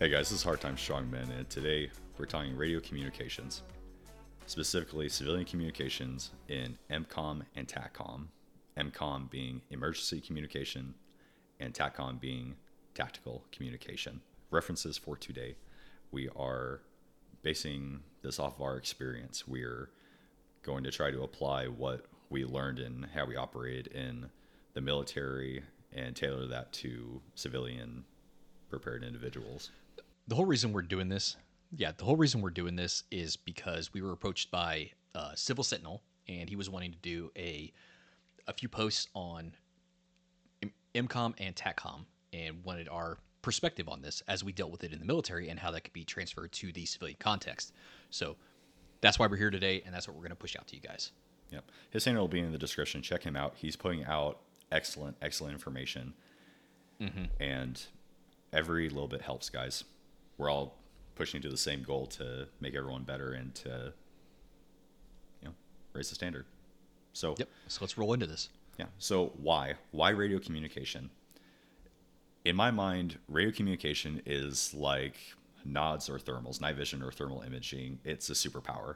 Hey guys, this is Hard Time Strongman, and today we're talking radio communications, specifically civilian communications in EMCOMM and TACCOMM. EMCOMM being emergency communication, and TACCOMM being tactical communication. References for today, we are basing this off of our experience. We're going to try to apply what we learned and how we operated in the military and tailor that to civilian prepared individuals. The whole reason we're doing this is because we were approached by Civil Sentinel, and he was wanting to do a few posts on EMCOMM and TACCOMM, and wanted our perspective on this as we dealt with it in the military and how that could be transferred to the civilian context. So that's why we're here today, and that's what we're going to push out to you guys. Yep. His channel will be in the description. Check him out. He's putting out excellent information, and every little bit helps, guys. We're all pushing to the same goal to make everyone better and to, raise the standard. So, yep. So let's roll into this. Yeah. So why radio communication? In my mind, radio communication is like nods or thermals, night vision or thermal imaging. It's a superpower.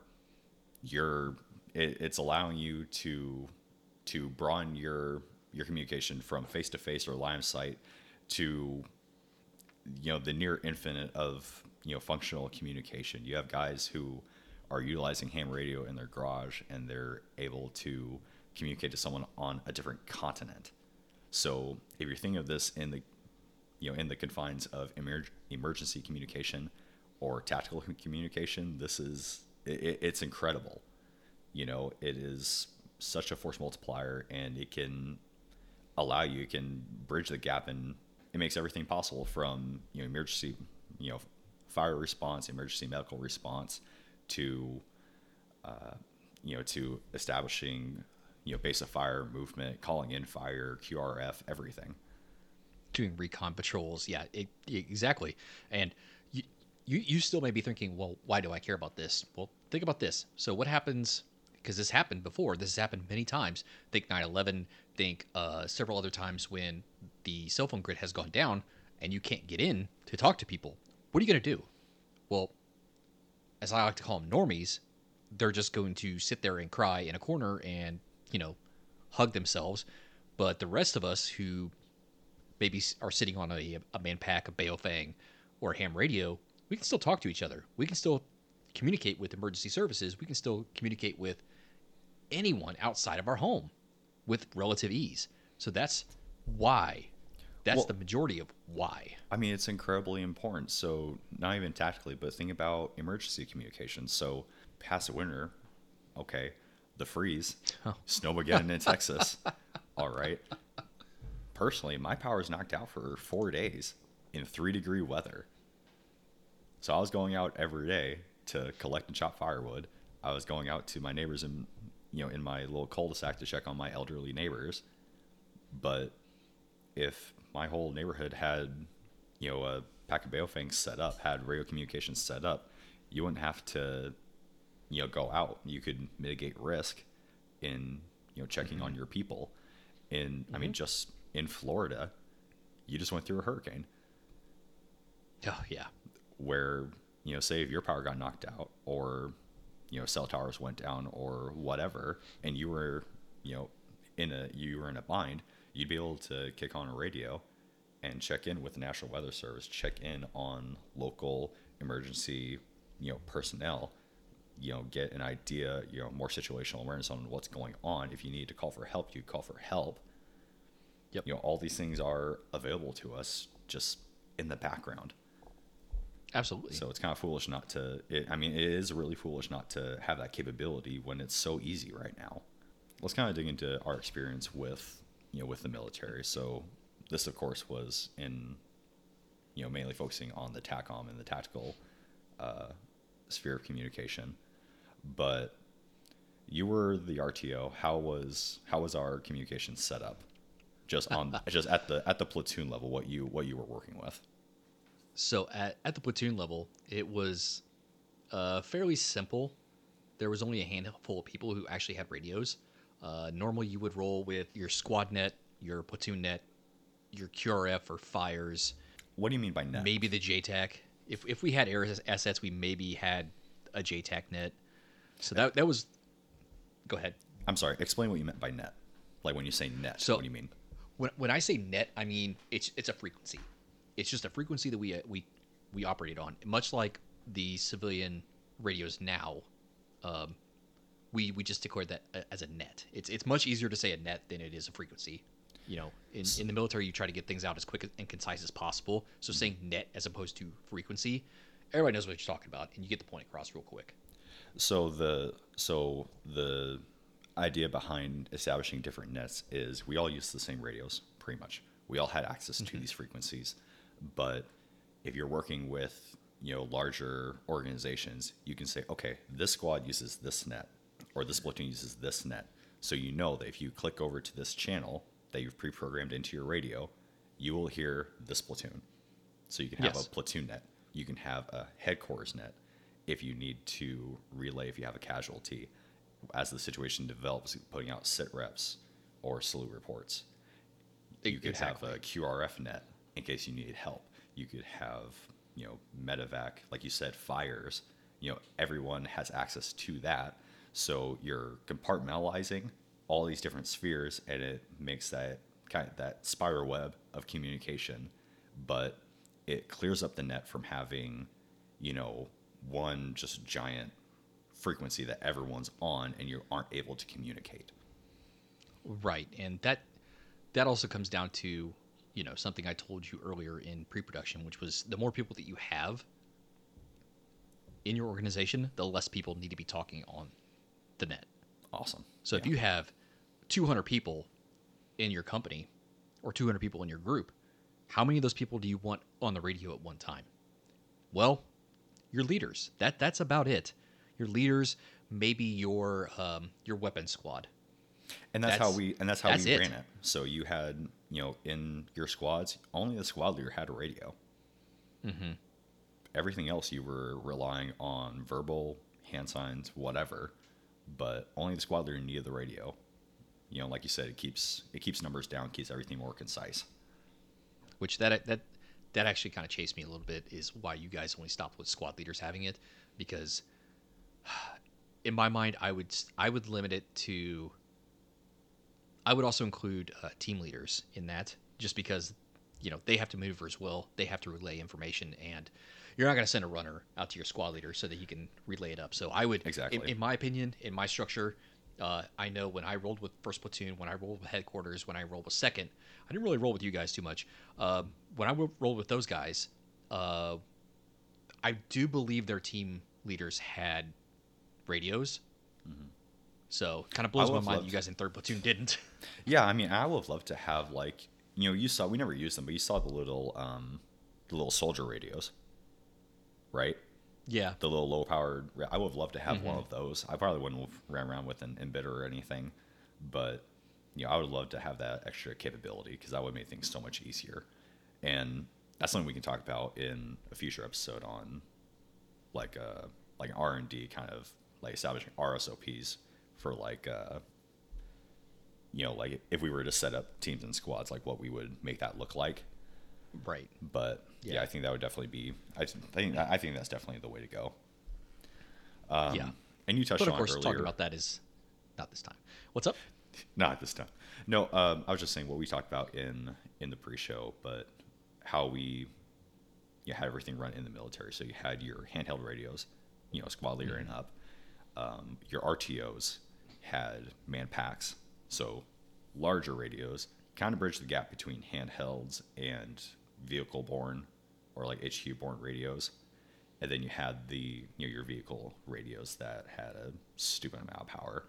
It's allowing you to broaden your communication from face to face or line of sight to the near infinite of functional communication. You have guys who are utilizing ham radio in their garage, and they're able to communicate to someone on a different continent. So if you're thinking of this in the confines of emergency communication or tactical communication, this is it's incredible. It is such a force multiplier, and it can allow you, it can bridge the gap, and it makes everything possible from emergency, fire response, emergency medical response, to to establishing base of fire movement, calling in fire, QRF, everything. Doing recon patrols, yeah, exactly. And you still may be thinking, well, why do I care about this? Well, think about this. So what happens? Because this happened before. This has happened many times. Think 9/11. Think several other times when the cell phone grid has gone down and you can't get in to talk to people. What are you going to do? Well, as I like to call them, normies, they're just going to sit there and cry in a corner and, hug themselves. But the rest of us who maybe are sitting on a man pack of Baofeng or ham radio, we can still talk to each other. We can still communicate with emergency services. We can still communicate with anyone outside of our home with relative ease. So that's why. The majority of why. I mean, it's incredibly important. So not even tactically, but think about emergency communications. So past the winter, okay, the freeze, Snowmageddon in Texas. All right. Personally, my power is knocked out for 4 days in 3-degree weather. So I was going out every day to collect and chop firewood. I was going out to my neighbors and in my little cul-de-sac to check on my elderly neighbors. But if my whole neighborhood had, a pack of Baofeng set up, had radio communications set up, you wouldn't have to, go out. You could mitigate risk in, checking on your people. And I mean, just in Florida, you just went through a hurricane. Oh, yeah. Where, say if your power got knocked out, or cell towers went down or whatever, and you were, in a bind, you'd be able to kick on a radio and check in with the National Weather Service, check in on local emergency, personnel, get an idea, more situational awareness on what's going on. If you need to call for help, you call for help. Yep. All these things are available to us just in the background. Absolutely. So it's kind of foolish not to, it is really foolish not to have that capability when it's so easy right now. Let's kind of dig into our experience with, with the military. So this, of course, was in, mainly focusing on the TACCOMM and the tactical sphere of communication. But you were the RTO. How was our communication set up? Just at the platoon level, what you were working with. So at the platoon level, it was fairly simple. There was only a handful of people who actually had radios. Normally, you would roll with your squad net, your platoon net, your QRF or fires. What do you mean by net? Maybe the JTAC. If we had ARES assets, we maybe had a JTAC net. So that was... Go ahead. I'm sorry. Explain what you meant by net. Like when you say net, so what do you mean? When I say net, I mean it's a frequency. It's just a frequency that we operate on. Much like the civilian radios now, we just declared that as a net. It's much easier to say a net than it is a frequency. You know, in the military, you try to get things out as quick and concise as possible. So saying net as opposed to frequency, everybody knows what you're talking about, and you get the point across real quick. So the idea behind establishing different nets is we all use the same radios, pretty much. We all had access to these frequencies, but if you're working with, you know, larger organizations, you can say, okay, this squad uses this net, or this platoon uses this net. So you know that if you click over to this channel that you've pre-programmed into your radio, you will hear this platoon. So you can have a platoon net. You can have a headquarters net if you need to relay, if you have a casualty. As the situation develops, putting out sit reps or salute reports. You could have a QRF net in case you needed help. You could have, you know, medevac, like you said, fires. You know, everyone has access to that. So you're compartmentalizing all these different spheres, and it makes that kind of that spiral web of communication. But it clears up the net from having, you know, one just giant frequency that everyone's on and you aren't able to communicate. Right. And that also comes down to, you know, something I told you earlier in pre-production, which was the more people that you have in your organization, the less people need to be talking on the net. Awesome. So if you have 200 people in your company or 200 people in your group, how many of those people do you want on the radio at one time? Well, your leaders. That's about it. Your leaders, maybe your weapon squad, and that's how we ran it. So you had, you know, in your squads, only the squad leader had a radio. Mm-hmm. Everything else you were relying on verbal, hand signs, whatever, but only the squad leader needed the radio. You know, like you said, it keeps numbers down, keeps everything more concise. Which that actually kind of chased me a little bit is why you guys only stopped with squad leaders having it, because in my mind, I would limit it to. I would also include team leaders in that, just because, you know, they have to maneuver as well. They have to relay information, and you're not going to send a runner out to your squad leader so that he can relay it up. So I would, in my opinion, in my structure, I know when I rolled with first platoon, when I rolled with headquarters, when I rolled with second, I didn't really roll with you guys too much. When I rolled with those guys, I do believe their team leaders had radios. Mm-hmm. So kind of blows my mind that you guys in third platoon didn't. Yeah, I mean, I would have loved to have, like, you know, you saw, we never used them, but you saw the little soldier radios, right? Yeah, the little low powered. I would have loved to have one of those. I probably wouldn't have ran around with an embedder or anything, but, you know, I would love to have that extra capability because that would make things so much easier. And that's something we can talk about in a future episode on, like an R&D kind of, like, establishing RSOPs for, like, you know, like if we were to set up teams and squads, like what we would make that look like. Right. But yeah I think that would definitely be, I think that's definitely the way to go. And you touched on it earlier. But of course, talking about that is not this time. What's up? Not this time. No, I was just saying what we talked about in the pre-show, but how you had everything run in the military. So you had your handheld radios, you know, squad leader and up. Your RTOs had man packs, so larger radios kind of bridged the gap between handhelds and vehicle-borne or, like, HQ-borne radios. And then you had your vehicle radios that had a stupid amount of power.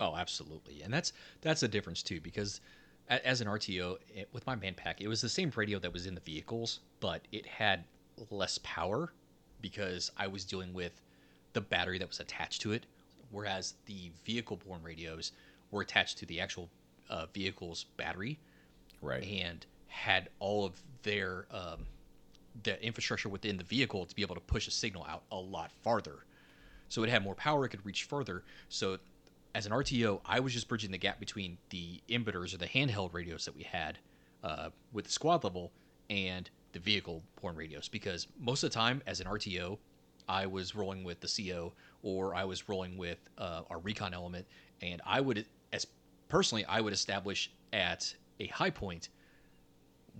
Oh, absolutely. And that's a difference, too, because as an RTO, with my man pack, it was the same radio that was in the vehicles, but it had less power because I was dealing with the battery that was attached to it, whereas the vehicle-borne radios were attached to the actual vehicle's battery, right? And had all of their the infrastructure within the vehicle to be able to push a signal out a lot farther. So it had more power; it could reach further. So as an RTO, I was just bridging the gap between the embedders or the handheld radios that we had with the squad level and the vehicle horn radios, because most of the time as an RTO, I was rolling with the CO or I was rolling with our recon element, and I would, as personally, I would establish at a high point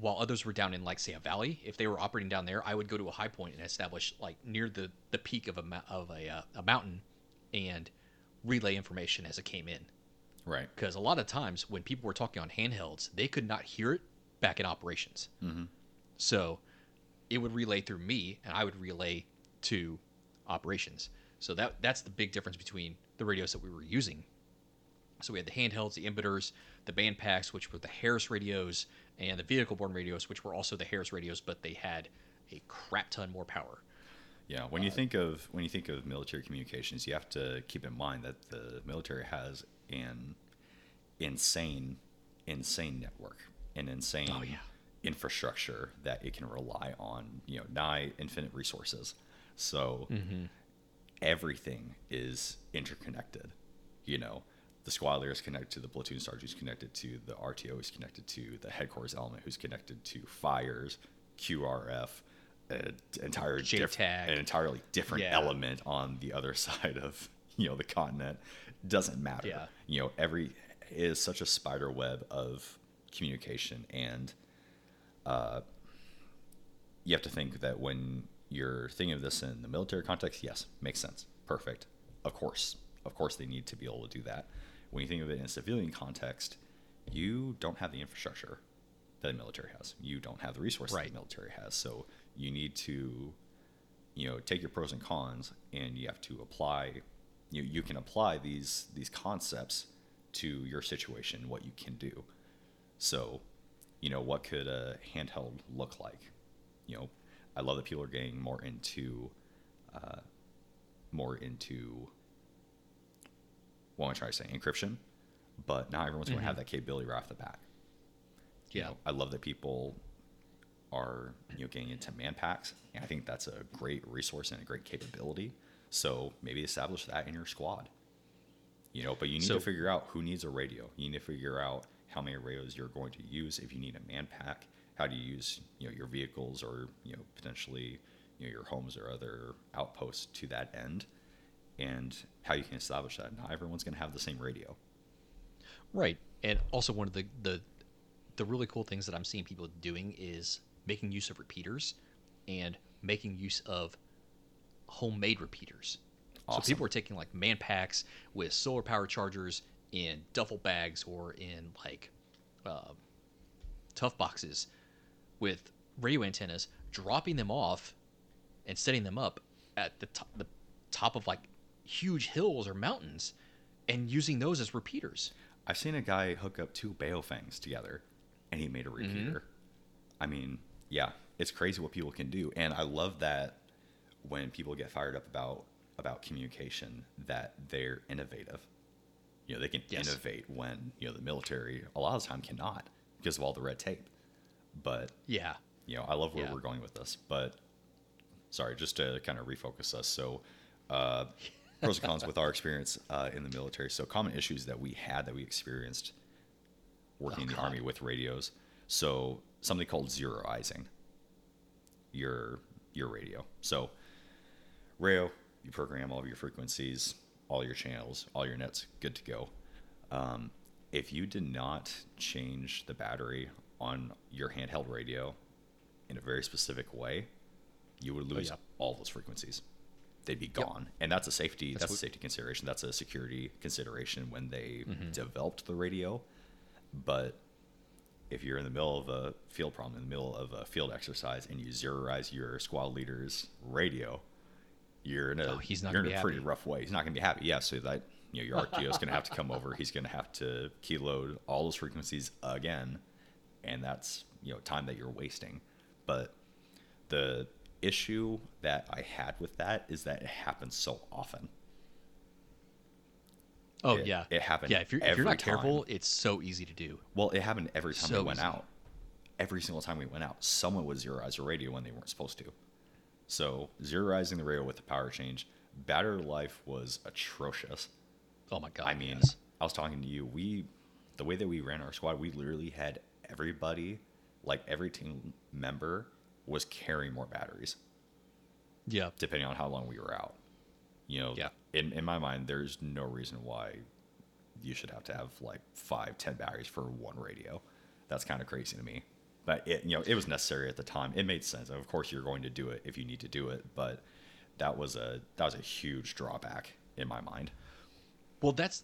while others were down in, like, say, a valley. If they were operating down there, I would go to a high point and establish, like, near the peak of a mountain and relay information as it came in. Right. Because a lot of times when people were talking on handhelds, they could not hear it back in operations. Mm-hmm. So it would relay through me, and I would relay to operations. So that's the big difference between the radios that we were using. So we had the handhelds, the embeders, the band packs, which were the Harris radios, and the vehicle-borne radios, which were also the Harris radios, but they had a crap ton more power. Yeah, when you think of military communications, you have to keep in mind that the military has an insane network, an insane infrastructure that it can rely on, nigh infinite resources. So everything is interconnected. The squad leader is connected to the platoon sergeant, who's connected to the RTO, who's connected to the headquarters element, who's connected to fires, QRF, an entirely different element on the other side of the continent. Doesn't matter. Yeah. It is such a spider web of communication, and you have to think that when you're thinking of this in the military context, yes, makes sense, perfect, of course they need to be able to do that. When you think of it in a civilian context, you don't have the infrastructure that the military has. You don't have the resources that the military has. So you need to, take your pros and cons, and you have to apply. You can apply these concepts to your situation, what you can do. So, what could a handheld look like? I love that people are getting more into. Well, I'm trying to say encryption, but not everyone's going to have that capability right off the bat. Yeah. I love that people are getting into man packs, and I think that's a great resource and a great capability. So maybe establish that in your squad. But you need to figure out who needs a radio. You need to figure out how many radios you're going to use. If you need a man pack, how do you use your vehicles or potentially your homes or other outposts to that end, and how you can establish that. Not everyone's going to have the same radio. Right. And also one of the really cool things that I'm seeing people doing is making use of repeaters and making use of homemade repeaters. Awesome. So people are taking like man packs with solar power chargers in duffel bags or in like tough boxes with radio antennas, dropping them off and setting them up at the top of like huge hills or mountains and using those as repeaters. I've seen a guy hook up two Baofengs together and he made a repeater. I mean, yeah, it's crazy what people can do. And I love that when people get fired up about communication, that they're innovative. They can innovate when, the military a lot of the time cannot because of all the red tape. But yeah, I love where we're going with this, but sorry, just to kind of refocus us. So, pros and cons with our experience in the military. So common issues that we had that we experienced working in the Army with radios. So something called zeroizing your radio. So radio, you program all of your frequencies, all your channels, all your nets, good to go. If you did not change the battery on your handheld radio in a very specific way, you would lose all those frequencies. They'd be gone. Yep. And that's a safety a safety consideration. That's a security consideration when they developed the radio. But if you're in the middle of a field problem, in the middle of a field exercise, and you zeroize your squad leader's radio, you're in a pretty rough way. He's not going to be happy. Yeah, so that your RTO is going to have to come over. He's going to have to keyload all those frequencies again, and that's time that you're wasting. But the issue that I had with that is that it happens so often. Oh, it happened. Yeah, if you're not careful, it's so easy to do. Well, it happened every time we went out. Every single time we went out, someone would zeroize a radio when they weren't supposed to. So zeroizing the radio with the power change, battery life was atrocious. Oh my god! I mean, yes. I was talking to you. The way that we ran our squad, we literally had everybody, like every team member, was carry more batteries. Yeah. Depending on how long we were out. You know, yeah. In my mind, there's no reason why you should have to have like 5-10 batteries for one radio. That's kind of crazy to me. But it, you know, it was necessary at the time. It made sense. Of course, you're going to do it if you need to do it, but that was a huge drawback in my mind. Well, that's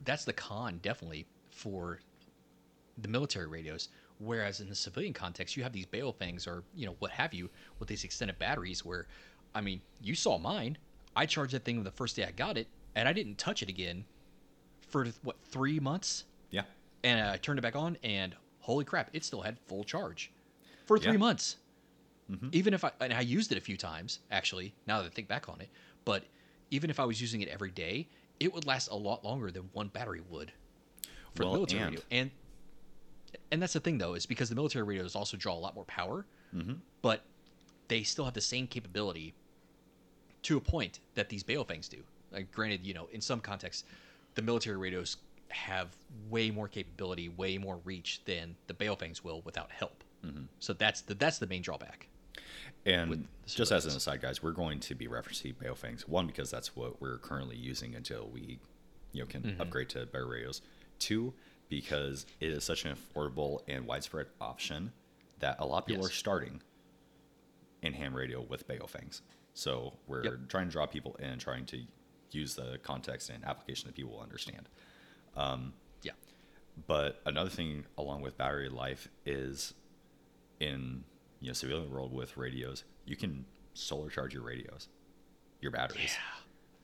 the con definitely for the military radios. Whereas in the civilian context, you have these Baofengs or you know what have you with these extended batteries. Where, I mean, you saw mine. I charged that thing the first day I got it, and I didn't touch it again for what 3 months. Yeah. And I turned it back on, and holy crap, it still had full charge for 3 months. Mm-hmm. Even if I used it a few times, actually, now that I think back on it, but even if I was using it every day, it would last a lot longer than one battery would for the military radio. And that's the thing, though, is because the military radios also draw a lot more power, mm-hmm. but they still have the same capability to a point that these Baofengs do. Like, granted, you know, in some contexts, the military radios have way more capability, way more reach than the Baofengs will without help. Mm-hmm. So that's the main drawback. And just as an aside, guys, we're going to be referencing Baofengs. One, because that's what we're currently using until we, you know, can mm-hmm. upgrade to better radios. Two, because it is such an affordable and widespread option that a lot of people are starting in ham radio with Baofengs. So we're trying to draw people in, trying to use the context and application that people will understand. But another thing along with battery life is in, you know, civilian world with radios, you can solar charge your radios, your batteries. Yeah.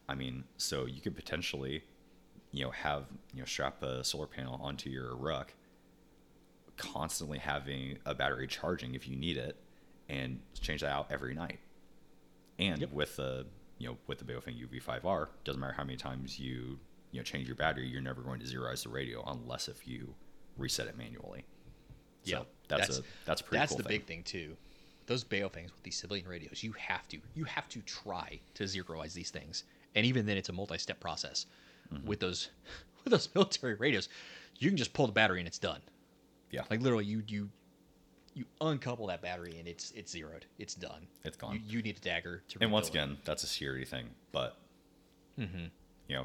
I mean, so you could potentially, you know, have, you know, strap a solar panel onto your ruck, constantly having a battery charging if you need it, and change that out every night. And with the, you know, with the Baofeng UV5R, doesn't matter how many times you change your battery, you're never going to zeroize the radio unless if you reset it manually. Yeah, so that's a pretty cool thing. That's the big thing too. Those Baofengs with these civilian radios, you have to try to zeroize these things, and even then, it's a multi-step process. Mm-hmm. With those military radios, you can just pull the battery and it's done. Yeah, like literally, you uncouple that battery and it's zeroed, it's done, it's gone. You need a dagger to. And once again, that's a security thing, but mm-hmm. you know,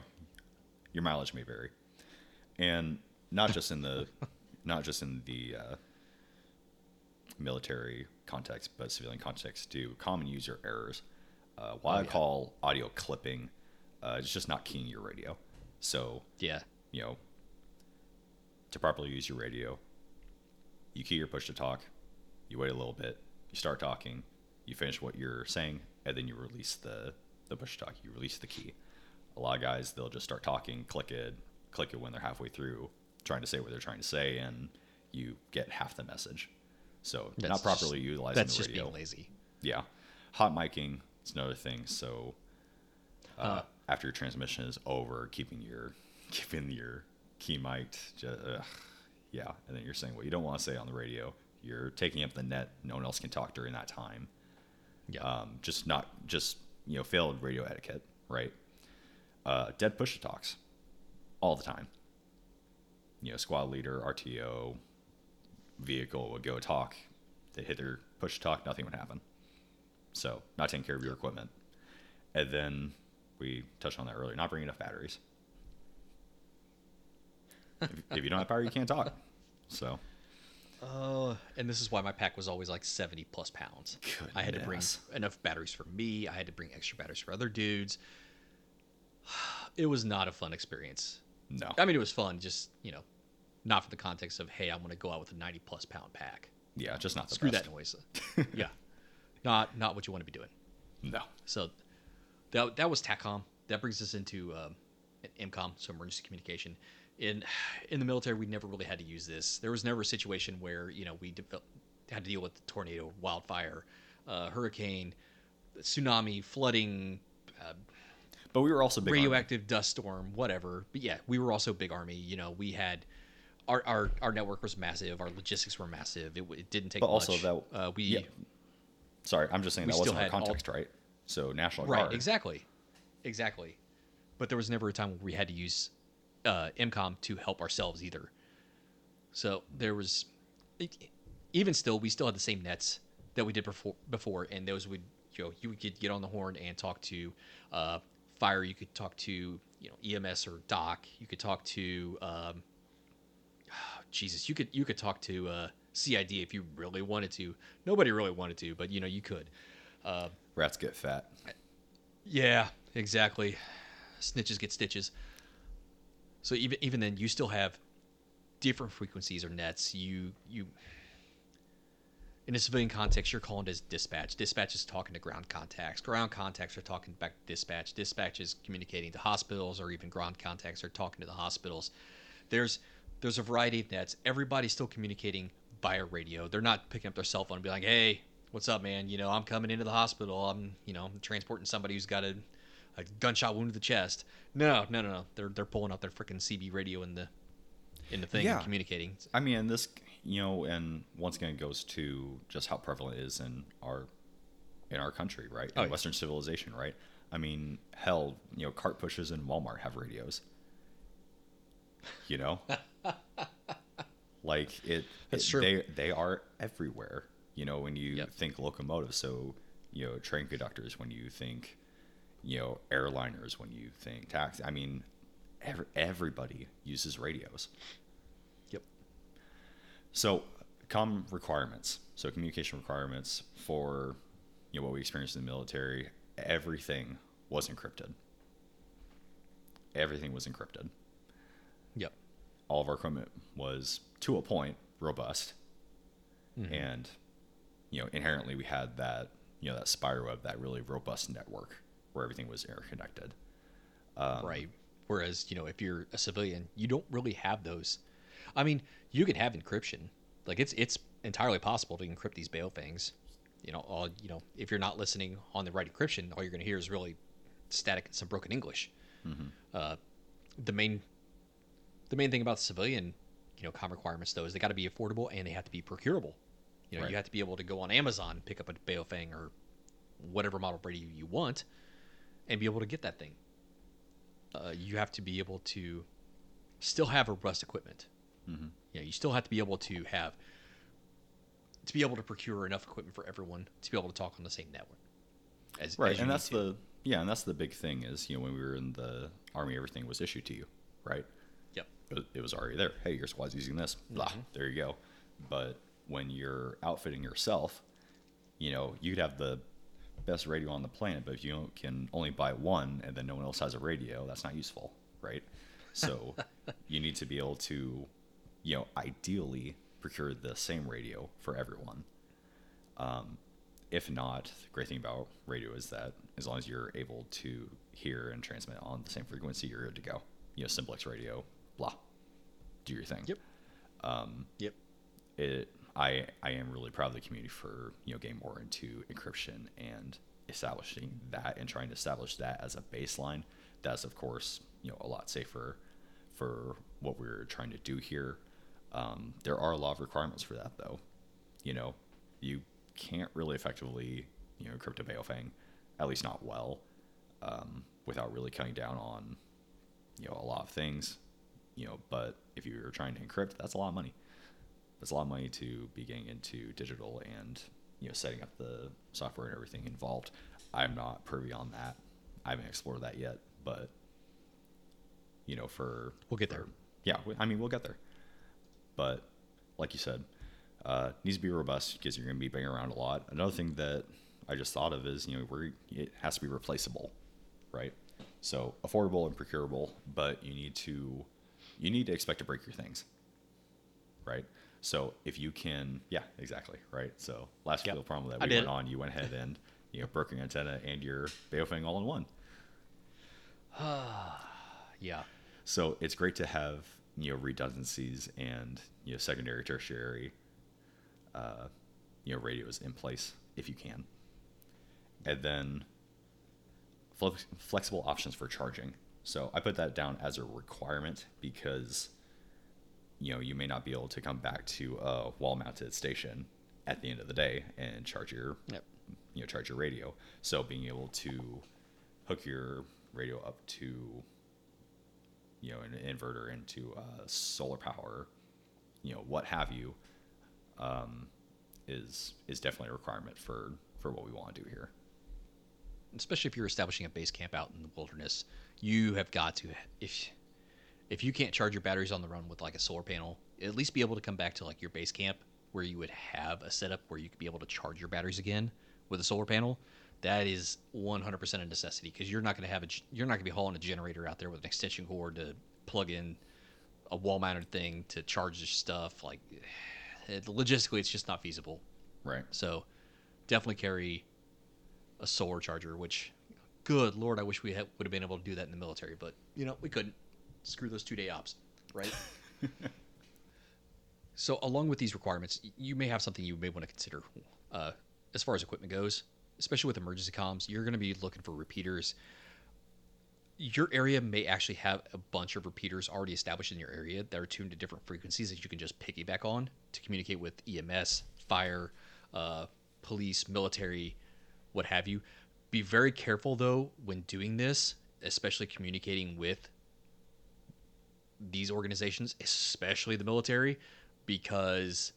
your mileage may vary, and not just in the military context, but civilian context too. Common user errors. What I call audio clipping. It's just not keying your radio. So you know, to properly use your radio, you key your push to talk. You wait a little bit. You start talking. You finish what you're saying, and then you release the push to talk. You release the key. A lot of guys, they'll just start talking, click it when they're halfway through, trying to say what they're trying to say, and you get half the message. So that's not properly utilizing the radio. That's just being lazy. Yeah. Hot micing is another thing. So after your transmission is over, keeping your key mic'd. And then you're saying what you don't want to say on the radio. You're taking up the net. No one else can talk during that time. Yeah. Just failed radio etiquette, right? Dead push talks all the time. You know, squad leader, RTO, vehicle would go talk. They hit their push talk, nothing would happen. So, not taking care of your equipment. And then we touched on that earlier, not bringing enough batteries. if you don't have power, you can't talk. So. And this is why my pack was always like 70 plus pounds. Goodness. I had to bring enough batteries for me. I had to bring extra batteries for other dudes. It was not a fun experience. No. I mean, it was fun, just, you know, not for the context of, hey, I'm going to go out with a 90-plus pound pack. Yeah, just not the Screw best. That noise. Yeah. Not what you want to be doing. No. So that was TACCOMM. That brings us into EMCOMM, so emergency communication. In the military, we never really had to use this. There was never a situation where, you know, we had to deal with the tornado, wildfire, hurricane, tsunami, flooding, but we were also big radioactive army. Dust storm, whatever. But yeah, we were also big army. You know, we had our network was massive. Our logistics were massive. It didn't take. But much. Also that we. Yeah. Sorry, I'm just saying that wasn't our context, right? So National Guard. Right, exactly. But there was never a time where we had to use EMCOMM to help ourselves either. So there was, even still, we still had the same nets that we did before, and those would, you could get on the horn and talk to fire. You could talk to EMS or doc. You could talk to you could talk to CID if you really wanted to. Nobody really wanted to, but you could. Rats get fat. Yeah, exactly. Snitches get stitches. So even then, you still have different frequencies or nets. You in a civilian context, you're calling it as dispatch. Dispatch is talking to ground contacts. Ground contacts are talking back to dispatch. Dispatch is communicating to hospitals, or even ground contacts are talking to the hospitals. There's a variety of nets. Everybody's still communicating via radio. They're not picking up their cell phone and be like, hey, what's up, man? I'm coming into the hospital. I'm, transporting somebody who's got a gunshot wound to the chest. No. They're pulling out their freaking CB radio in the thing and communicating. I mean, this, and once again, it goes to just how prevalent it is in our country, right? In Western civilization, right? I mean, hell, cart pushers in Walmart have radios. Like it. That's true. They are everywhere. When you think locomotive, so train conductors. When you think, airliners. When you think taxi. I mean, everybody uses radios. Yep. So, common requirements. So, communication requirements for what we experienced in the military. Everything was encrypted. Everything was encrypted. Yep. All of our equipment was, to a point, robust. Mm-hmm. And, inherently we had that, that spider web, that really robust network where everything was interconnected. Right. Whereas, if you're a civilian, you don't really have those. I mean, you can have encryption. Like it's entirely possible to encrypt these Baofengs. If you're not listening on the right encryption, all you're going to hear is really static and some broken English. Mm-hmm. The main thing about civilian, comm requirements though, is they got to be affordable and they have to be procurable. Right. You have to be able to go on Amazon and pick up a Baofeng or whatever model radio you want, and be able to get that thing. You have to be able to still have robust equipment. Mm-hmm. You still have to be able to have to be able to procure enough equipment for everyone to be able to talk on the same network. And that's the big thing is when we were in the Army, everything was issued to you, right? It was already there. Hey, your squad's using this. Blah. Mm-hmm. There you go. But when you're outfitting yourself, you could have the best radio on the planet, but if you can only buy one and then no one else has a radio, that's not useful, right? So you need to be able to, ideally procure the same radio for everyone. If not, the great thing about radio is that as long as you're able to hear and transmit on the same frequency, you're good to go. Simplex radio. Blah, do your thing. Yep. I am really proud of the community for getting more into encryption and establishing that and trying to establish that as a baseline. That's of course a lot safer for what we're trying to do here. There are a lot of requirements for that though. You can't really effectively encrypt a Baofeng, at least not well, without really cutting down on a lot of things. But if you're trying to encrypt, that's a lot of money. That's a lot of money to be getting into digital and, setting up the software and everything involved. I'm not privy on that. I haven't explored that yet, but, we'll get there. Yeah. I mean, we'll get there, but like you said, needs to be robust because you're going to be banging around a lot. Another thing that I just thought of is, it has to be replaceable, right? So affordable and procurable, but you need to expect to break your things, right? So if you can, yeah, exactly, right? So last field problem that we went on, you went ahead and broke your antenna and your Baofeng all in one. Yeah. So it's great to have redundancies and secondary, tertiary, radios in place if you can, and then flexible options for charging. So I put that down as a requirement because, you may not be able to come back to a wall-mounted station at the end of the day and charge your, charge your radio. So being able to hook your radio up to, an inverter into solar power, what have you, is definitely a requirement for what we want to do here. Especially if you're establishing a base camp out in the wilderness, you have got to, if you can't charge your batteries on the run with like a solar panel, at least be able to come back to like your base camp where you would have a setup where you could be able to charge your batteries again with a solar panel. That is 100% a necessity, because you're not going to have you're not going to be hauling a generator out there with an extension cord to plug in a wall-mounted thing to charge your stuff. Like, logistically, it's just not feasible. Right. So, definitely carry a solar charger. Which, good lord, I wish we would have been able to do that in the military, but you know we couldn't. Screw those 2-day ops, right? So, along with these requirements, you may have something you may want to consider as far as equipment goes. Especially with emergency comms, you're going to be looking for repeaters. Your area may actually have a bunch of repeaters already established in your area that are tuned to different frequencies that you can just piggyback on to communicate with EMS, fire, police, military, what have you. Be very careful, though, when doing this, especially communicating with these organizations, especially the military, because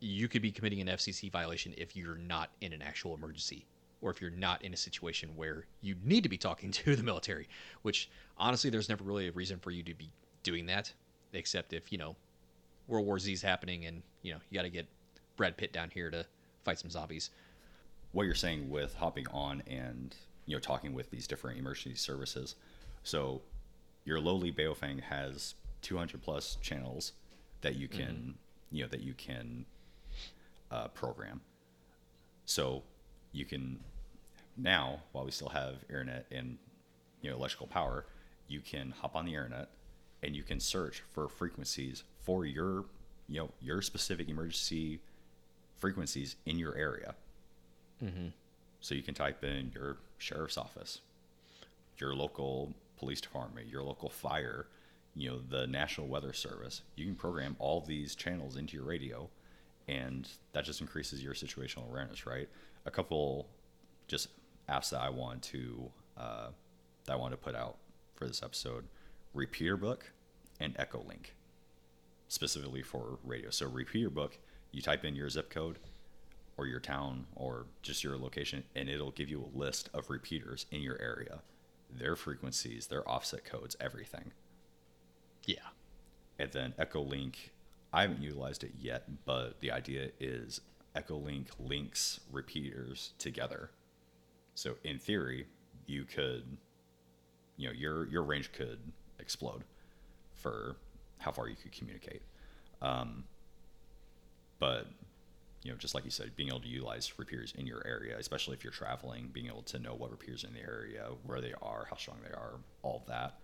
you could be committing an FCC violation if you're not in an actual emergency, or if you're not in a situation where you need to be talking to the military, which honestly, there's never really a reason for you to be doing that, except if, you know, World War Z is happening and, you know, you got to get Brad Pitt down here to fight some zombies. What you're saying with hopping on and, you know, talking with these different emergency services. So your lowly Baofeng has 200 plus channels that you can, you know, that you can program. So you can now, while we still have internet and, you know, electrical power, you can hop on the internet and you can search for frequencies for your, you know, your specific emergency frequencies in your area. Mm-hmm. So you can type in your sheriff's office, your local police department, your local fire, you know, the National Weather Service. You can program all these channels into your radio, and that just increases your situational awareness, right? A couple just apps that I want to put out for this episode: Repeater Book and EchoLink, specifically for radio. So Repeater Book, you type in your zip code or your town or just your location, and it'll give you a list of repeaters in your area, their frequencies, their offset codes, everything. Yeah. And then EchoLink, I haven't utilized it yet, but the idea is EchoLink links repeaters together. So in theory, you could, you know, your range could explode for how far you could communicate. But, you know, just like you said, being able to utilize repeaters in your area, especially if you're traveling, being able to know what repeaters in the area, where they are, how strong they are, all of that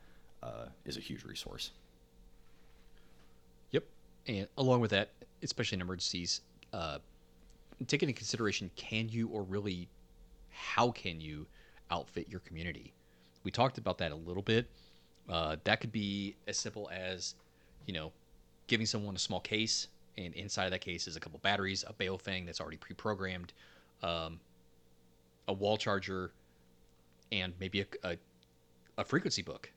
is a huge resource. And along with that, especially in emergencies, take into consideration, can you, or really how can you outfit your community? We talked about that a little bit. That could be as simple as, you know, giving someone a small case, and inside of that case is a couple batteries, a Baofeng that's already pre-programmed, a wall charger, and maybe a frequency book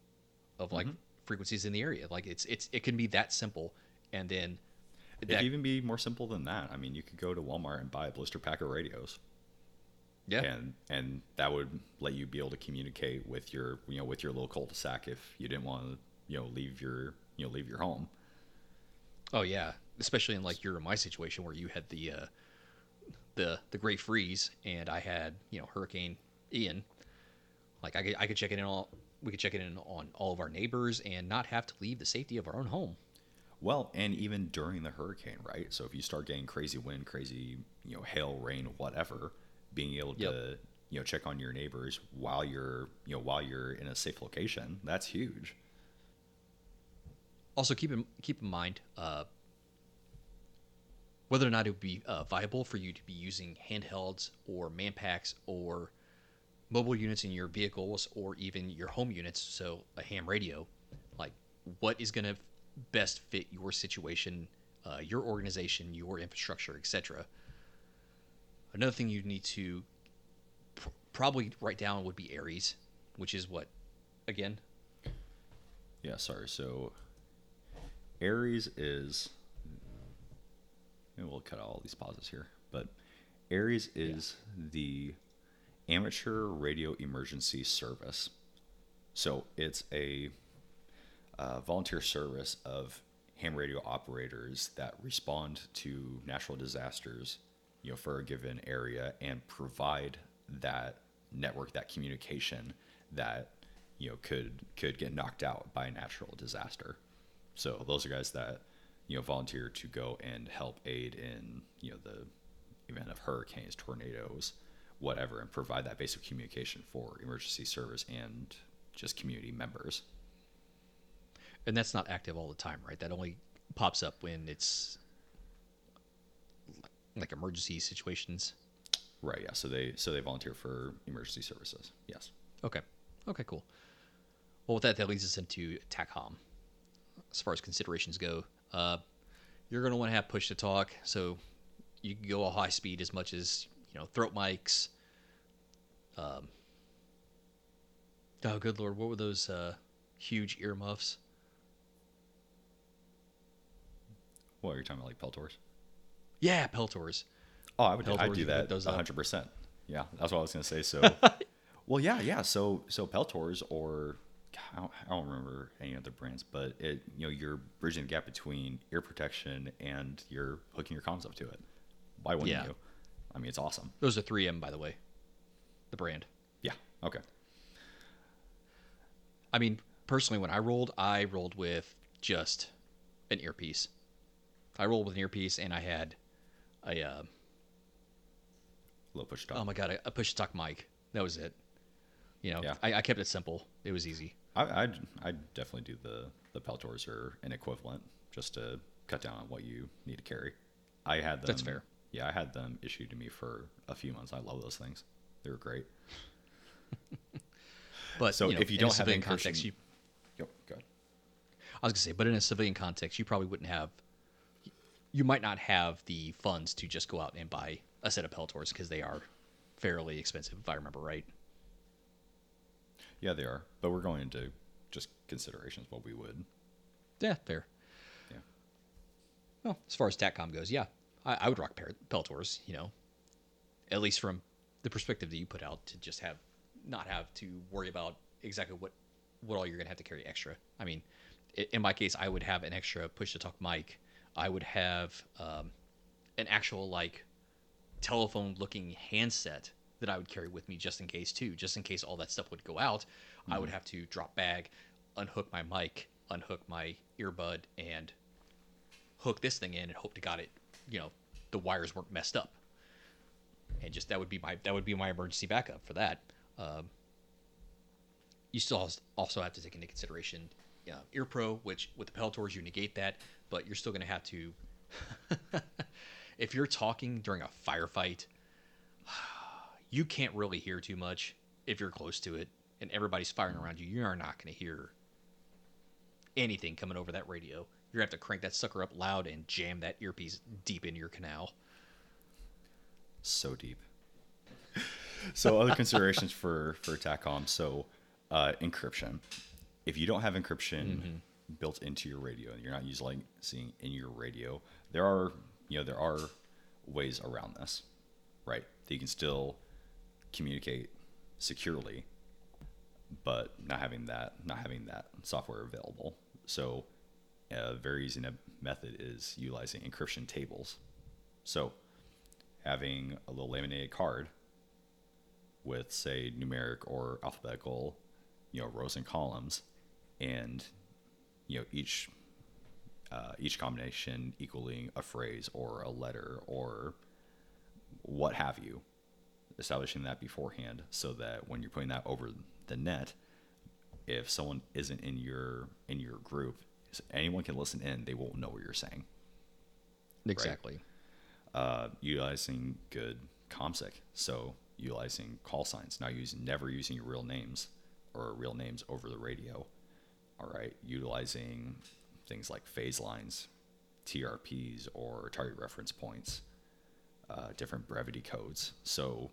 of like frequencies in the area. Like it can be that simple. And then it'd even be more simple than that. I mean, you could go to Walmart and buy a blister pack of radios. Yeah. And that would let you be able to communicate with your, you know, with your little cul-de-sac if you didn't want to, you know, leave your home. Oh yeah. Especially in like your my situation where you had the Great Freeze and I had, you know, Hurricane Ian. Like I could check it in on all of our neighbors and not have to leave the safety of our own home. Well, and even during the hurricane, right? So if you start getting crazy wind, crazy, you know, hail, rain, whatever, being able to, you know, check on your neighbors while you're, you know, in a safe location, that's huge. Also, keep in mind whether or not it would be viable for you to be using handhelds or manpacks or mobile units in your vehicles or even your home units. So a ham radio, like what is going to best fit your situation, your organization, your infrastructure, etc. Another thing you need to probably write down would be ARES, which is what again? Yeah, sorry. So ARES is, maybe we'll cut all these pauses here. But ARES is the Amateur Radio Emergency Service. So it's a volunteer service of ham radio operators that respond to natural disasters, you know, for a given area and provide that network, that communication that, you know, could get knocked out by a natural disaster. So those are guys that, you know, volunteer to go and help aid in, you know, the event of hurricanes, tornadoes, whatever, and provide that basic communication for emergency service and just community members. And that's not active all the time, right? That only pops up when it's like emergency situations. Right. Yeah. So they volunteer for emergency services. Yes. Okay. Okay, cool. Well, with that leads us into TACCOMM. As far as considerations go, you're going to want to have push to talk. So you can go high speed as much as, you know, throat mics. Oh, good Lord. What were those huge earmuffs? What, are you talking about, like Peltors? Yeah, Peltors. Oh, I'd do that 100%. Yeah, that's what I was going to say. So, well, yeah. So Peltors, or I don't remember any other brands, but it, you know, you're bridging the gap between ear protection and you're hooking your comms up to it. Why wouldn't you? I mean, it's awesome. Those are 3M, by the way, the brand. Yeah. Okay. I mean, personally, when I rolled with just an earpiece. I rolled with an earpiece, and I had a little push-to-talk. Oh my god, a push-to-talk mic. That was it. You know, yeah. I kept it simple. It was easy. I definitely do the Peltors or an equivalent, just to cut down on what you need to carry. I had them. That's fair. Yeah, I had them issued to me for a few months. I love those things. They were great. But so, you know, if you don't have in context, you. Yep, go ahead. I was gonna say, but in a civilian context, you probably wouldn't have. You might not have the funds to just go out and buy a set of Peltors because they are fairly expensive, if I remember right. Yeah, they are. But we're going into just considerations what we would. Yeah, fair. Yeah. Well, as far as TACCOMM goes, yeah, I would rock Peltors. You know, at least from the perspective that you put out, to just have not have to worry about exactly what all you're gonna have to carry extra. I mean, in my case, I would have an extra push-to-talk mic. I would have an actual, like, telephone-looking handset that I would carry with me just in case, too. Just in case all that stuff would go out, mm-hmm. I would have to drop bag, unhook my mic, unhook my earbud, and hook this thing in and hope to God it, you know, the wires weren't messed up. And just that would be my emergency backup for that. You still also have to take into consideration EarPro, which with the Peltors you negate that, but you're still going to have to. If you're talking during a firefight, you can't really hear too much if you're close to it, and everybody's firing around you. You are not going to hear anything coming over that radio. You're going to have to crank that sucker up loud and jam that earpiece deep into your canal. So deep. So other considerations for TACCOMM. So encryption. If you don't have encryption built into your radio and you're not using seeing in your radio, there are ways around this, right? That you can still communicate securely, but not having that software available. So a very easy method is utilizing encryption tables. So having a little laminated card with, say, numeric or alphabetical, you know, rows and columns, and, you know, each combination equaling a phrase or a letter or what have you, establishing that beforehand so that when you're putting that over the net, if someone isn't in your group, anyone can listen in, they won't know what you're saying. Exactly. Right? Utilizing good ComSec, so utilizing call signs, never using your real names or real names over the radio. All right, utilizing things like phase lines, TRPs or target reference points, different brevity codes. So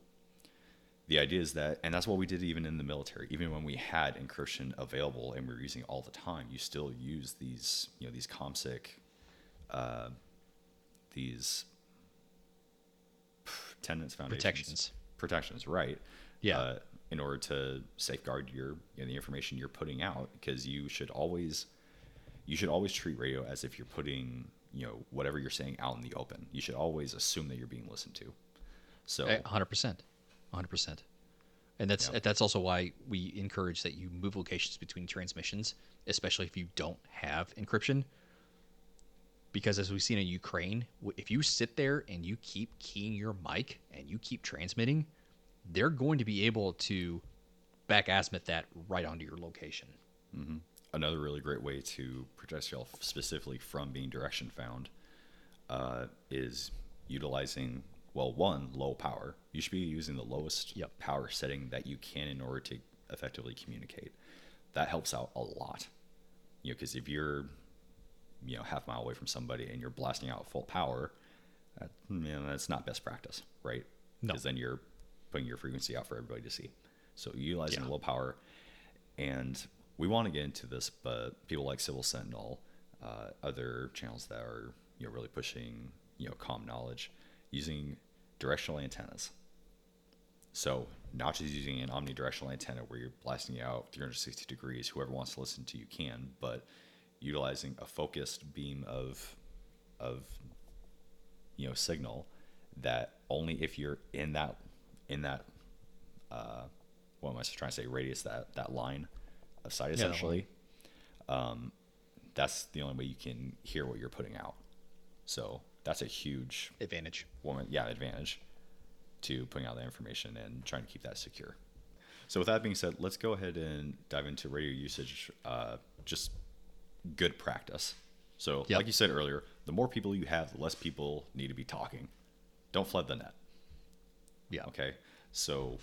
the idea is that, and that's what we did even in the military, even when we had encryption available and we were using it all the time, you still use these, you know, these ComSec, these tenants, foundations, protections, right? Yeah. In order to safeguard your the information you're putting out, because you should always treat radio as if you're putting whatever you're saying out in the open. You should always assume that you're being listened to. So 100%. And that's also why we encourage that you move locations between transmissions, especially if you don't have encryption. Because as we've seen in Ukraine, if you sit there and you keep keying your mic and you keep transmitting, they're going to be able to back azimuth that right onto your location. Mm-hmm. Another really great way to protect yourself specifically from being direction found is utilizing, low power. You should be using the lowest power setting that you can in order to effectively communicate. That helps out a lot. Because if you're, half a mile away from somebody and you're blasting out full power, that's not best practice, right? No. Because then you're putting your frequency out for everybody to see. So utilizing low power, and we want to get into this, but people like Civil Sentinel, other channels that are really pushing comm knowledge, using directional antennas. So not just using an omnidirectional antenna where you're blasting out 360 degrees, whoever wants to listen to you can, but utilizing a focused beam of signal that only if you're radius, that line of sight, essentially. That's the only way you can hear what you're putting out. So that's a huge advantage. Advantage to putting out the information and trying to keep that secure. So with that being said, let's go ahead and dive into radio usage, just good practice. So like you said earlier, the more people you have, the less people need to be talking. Don't flood the net. Yeah. Okay. So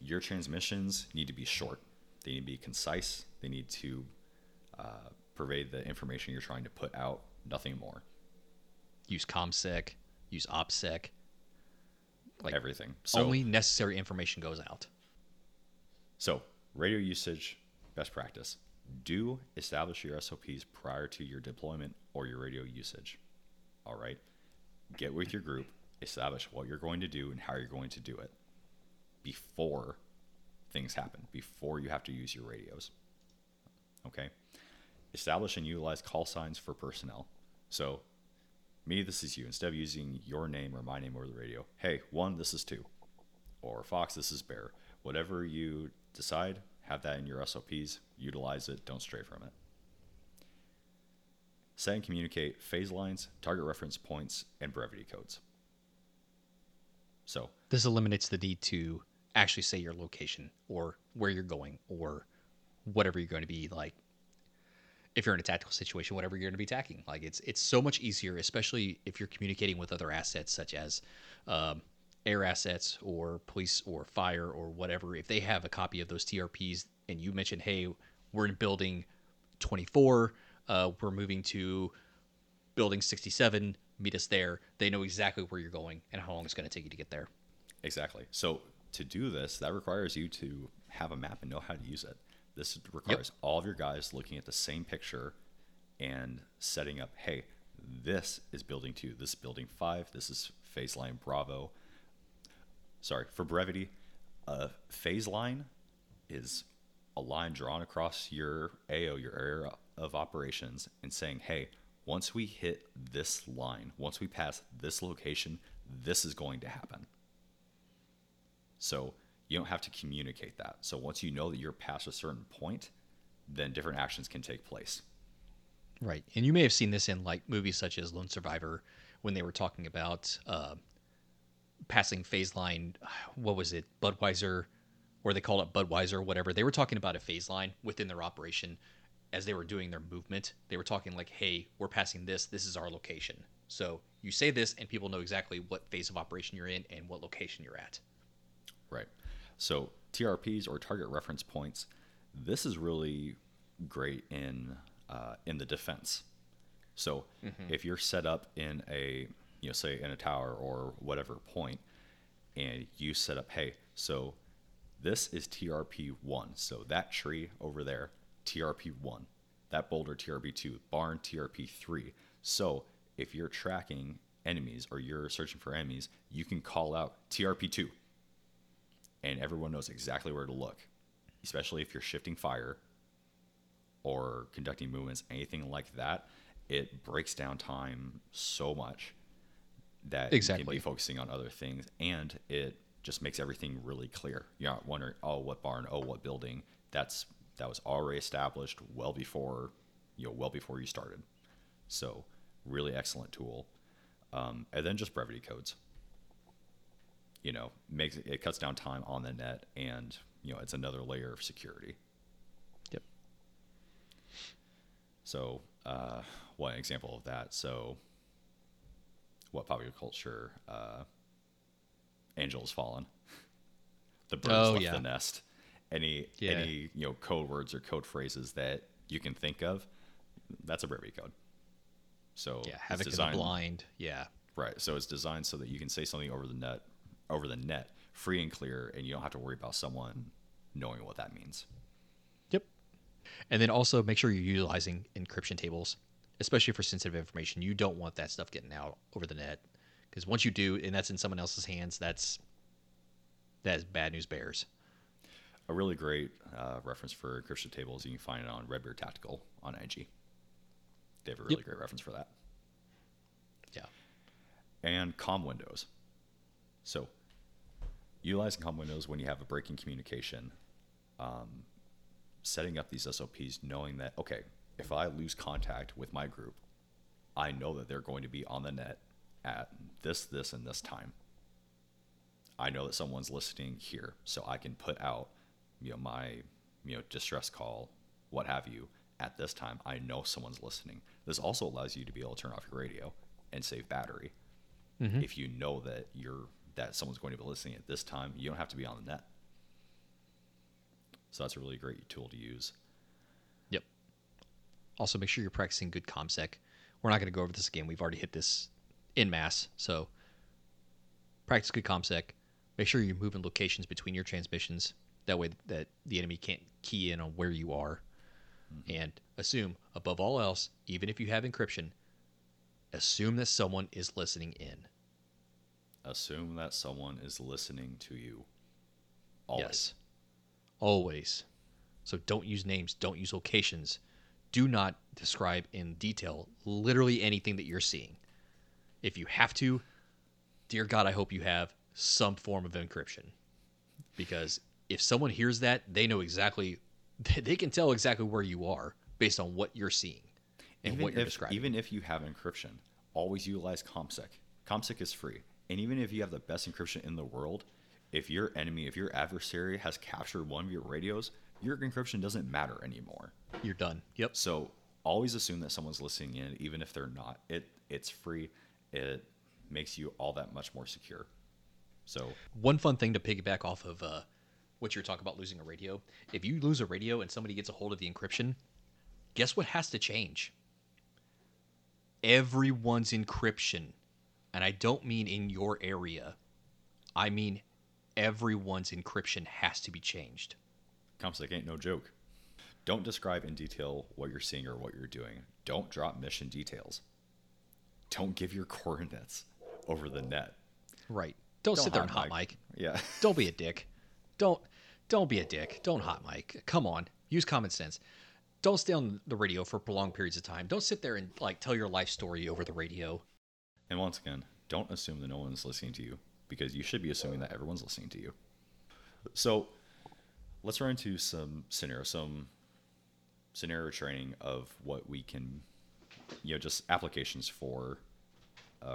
your transmissions need to be short. They need to be concise. They need to pervade the information you're trying to put out. Nothing more. Use ComSec, use OPSEC, everything. So only necessary information goes out. So radio usage, best practice. Do establish your SOPs prior to your deployment or your radio usage. All right. Get with your group, establish what you're going to do and how you're going to do it before things happen, before you have to use your radios. Okay. Establish and utilize call signs for personnel. So, me, this is you. Instead of using your name or my name over the radio, hey, one, this is two. Or Fox, this is bear. Whatever you decide, have that in your SOPs. Utilize it. Don't stray from it. Set and communicate phase lines, target reference points, and brevity codes. So this eliminates the need to actually say your location or where you're going or whatever you're going to be, like if you're in a tactical situation, whatever you're going to be tacking. Like it's so much easier, especially if you're communicating with other assets such as air assets or police or fire or whatever. If they have a copy of those TRPs and you mention, hey, we're in building 24, we're moving to building 67, meet us there. They know exactly where you're going and how long it's going to take you to get there. Exactly. So to do this, that requires you to have a map and know how to use it. This requires all of your guys looking at the same picture and setting up, hey, this is building 2, this is building 5, this is phase line Bravo. Sorry, for brevity, a phase line is a line drawn across your AO, your area of operations, and saying, hey, once we hit this line, once we pass this location, this is going to happen. So you don't have to communicate that. So once you know that you're past a certain point, then different actions can take place. Right. And you may have seen this in like movies such as Lone Survivor when they were talking about passing phase line, what was it, Budweiser, or they call it Budweiser, whatever. They were talking about a phase line within their operation. As they were doing their movement, they were talking like, hey, we're passing this. This is our location. So you say this and people know exactly what phase of operation you're in and what location you're at. Right. So TRPs or target reference points, this is really great in the defense. So if you're set up in a, say in a tower or whatever point, and you set up, hey, so this is TRP 1. So that tree over there, TRP1, that boulder TRP2, barn TRP3. So if you're tracking enemies, or you're searching for enemies, you can call out TRP2, and everyone knows exactly where to look, especially if you're shifting fire or conducting movements, anything like that. It breaks down time so much that you can be focusing on other things, and it just makes everything really clear. You're not wondering, oh, what barn, oh, what building. That was already established well before you started. So really excellent tool. And then just brevity codes. It cuts down time on the net, and it's another layer of security. Yep. So one example of that. So what popular culture? Angel has fallen. The bird has left the nest. Any code words or code phrases that you can think of, that's a brevity code. So havoc is blind. Yeah. Right. So it's designed so that you can say something over the net, free and clear, and you don't have to worry about someone knowing what that means. Yep. And then also make sure you're utilizing encryption tables, especially for sensitive information. You don't want that stuff getting out over the net, because once you do, and that's in someone else's hands, that's bad news bears. A really great reference for encryption tables, you can find it on Redbeard Tactical on IG. They have a really great reference for that. Yeah. And comm windows. So utilizing comm windows when you have a breaking communication, setting up these SOPs, knowing that, okay, if I lose contact with my group, I know that they're going to be on the net at this, and this time. I know that someone's listening here, so I can put out my distress call, what have you, at this time. I know someone's listening. This also allows you to be able to turn off your radio and save battery. Mm-hmm. If you know that someone's going to be listening at this time, you don't have to be on the net. So that's a really great tool to use. Yep. Also, make sure you're practicing good ComSec. We're not going to go over this again. We've already hit this en masse. So practice good ComSec. Make sure you're moving locations between your transmissions. That way that the enemy can't key in on where you are. Mm-hmm. And assume, above all else, even if you have encryption, assume that someone is listening in. Assume that someone is listening to you. Always. Yes. Always. So don't use names. Don't use locations. Do not describe in detail literally anything that you're seeing. If you have to, dear God, I hope you have some form of encryption. Because if someone hears that, they know exactly, they can tell exactly where you are based on what you're seeing and even what you're describing. Even if you have encryption, always utilize ComSec. ComSec is free. And even if you have the best encryption in the world, if your adversary has captured one of your radios, your encryption doesn't matter anymore. You're done. Yep. So always assume that someone's listening in, even if they're not. It's free. It makes you all that much more secure. So one fun thing to piggyback off of what you're talking about, losing a radio. If you lose a radio and somebody gets a hold of the encryption, guess what has to change? Everyone's encryption. And I don't mean in your area. I mean everyone's encryption has to be changed. ComSec ain't no joke. Don't describe in detail what you're seeing or what you're doing. Don't drop mission details. Don't give your coordinates over the net. Right. Don't sit there and hot mic. Yeah. Don't be a dick. Don't be a dick. Don't hot mic. Come on. Use common sense. Don't stay on the radio for prolonged periods of time. Don't sit there and tell your life story over the radio. And once again, don't assume that no one's listening to you, because you should be assuming that everyone's listening to you. So let's run into some scenario training of what we can, just applications for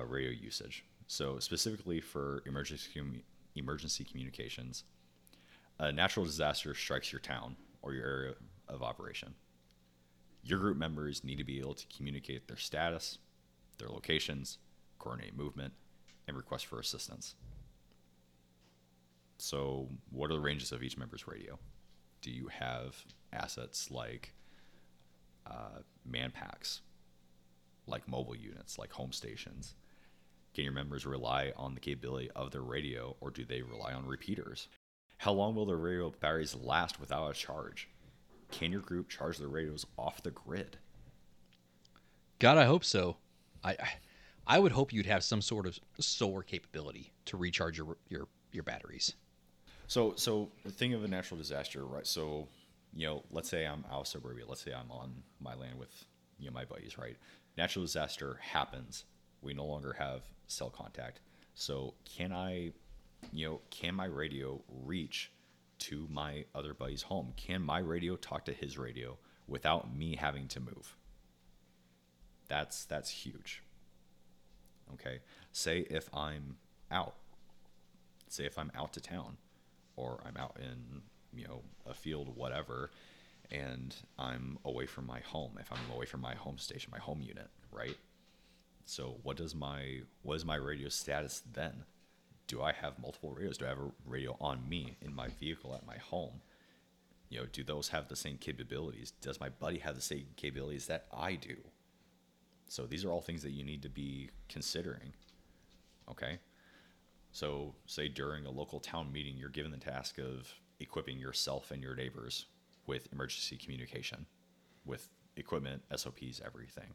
radio usage. So specifically for emergency communications, a natural disaster strikes your town or your area of operation. Your group members need to be able to communicate their status, their locations, coordinate movement, and request for assistance. So what are the ranges of each member's radio? Do you have assets like man packs, like mobile units, like home stations? Can your members rely on the capability of their radio, or do they rely on repeaters? How long will their radio batteries last without a charge? Can your group charge their radios off the grid? God, I hope so. I I would hope you'd have some sort of solar capability to recharge your batteries. So the thing of a natural disaster, right? So, you know, let's say I'm out of suburbia. Let's say I'm on my land with, you know, my buddies, right? Natural disaster happens. We no longer have cell contact. So can my radio reach to my other buddy's home? Can my radio talk to his radio without me having to move? That's huge. Okay. Say if I'm out to town, or I'm out in, you know, a field, whatever, and I'm away from my home. If I'm away from my home station, my home unit, right? So what is my radio status then? Do I have multiple radios? Do I have a radio on me in my vehicle at my home? You know, do those have the same capabilities? Does my buddy have the same capabilities that I do? So these are all things that you need to be considering. Okay. So say during a local town meeting, you're given the task of equipping yourself and your neighbors with emergency communication, with equipment, SOPs, everything.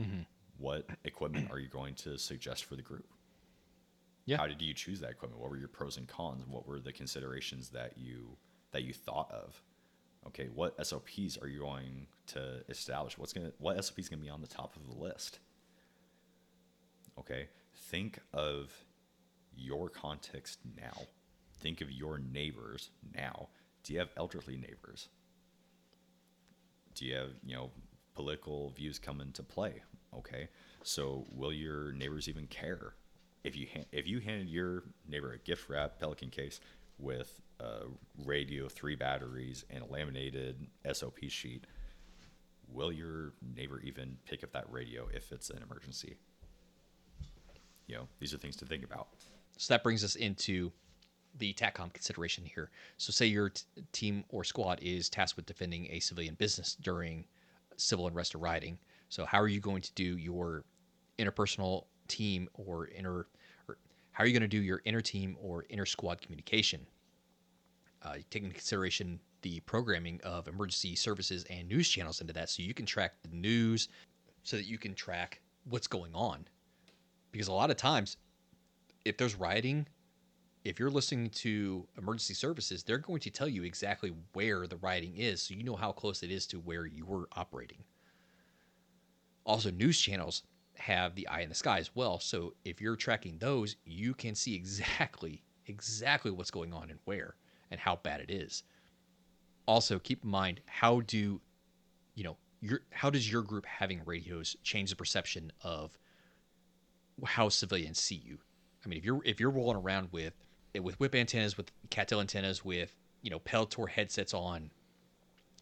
Mm-hmm. What equipment are you going to suggest for the group? Yeah. How did you choose that equipment? What were your pros and cons? What were the considerations that you thought of? Okay, what SOPs are you going to establish? What SOP is going to be on the top of the list? Okay, think of your context now. Think of your neighbors now. Do you have elderly neighbors? Do you have, you know, political views come into play? Okay, so will your neighbors even care? If you handed your neighbor a gift wrap Pelican case with a radio, 3 batteries, and a laminated SOP sheet, will your neighbor even pick up that radio if it's an emergency? You know, these are things to think about. So that brings us into the TACCOMM consideration here. So say your team or squad is tasked with defending a civilian business during civil unrest or rioting. So how are you going to do your interpersonal team how are you going to do your inner team or inner squad communication? Taking into consideration the programming of emergency services and news channels into that, so you can track the news, so that you can track what's going on. Because a lot of times, if there's rioting, if you're listening to emergency services, they're going to tell you exactly where the rioting is, so you know how close it is to where you're operating. Also, news channels have the eye in the sky as well, so if you're tracking those, you can see exactly what's going on and where and how bad it is. Also, keep in mind, how does your group having radios change the perception of how civilians see you? I mean, if you're rolling around with whip antennas, with cattail antennas, with, you know, Peltor headsets on,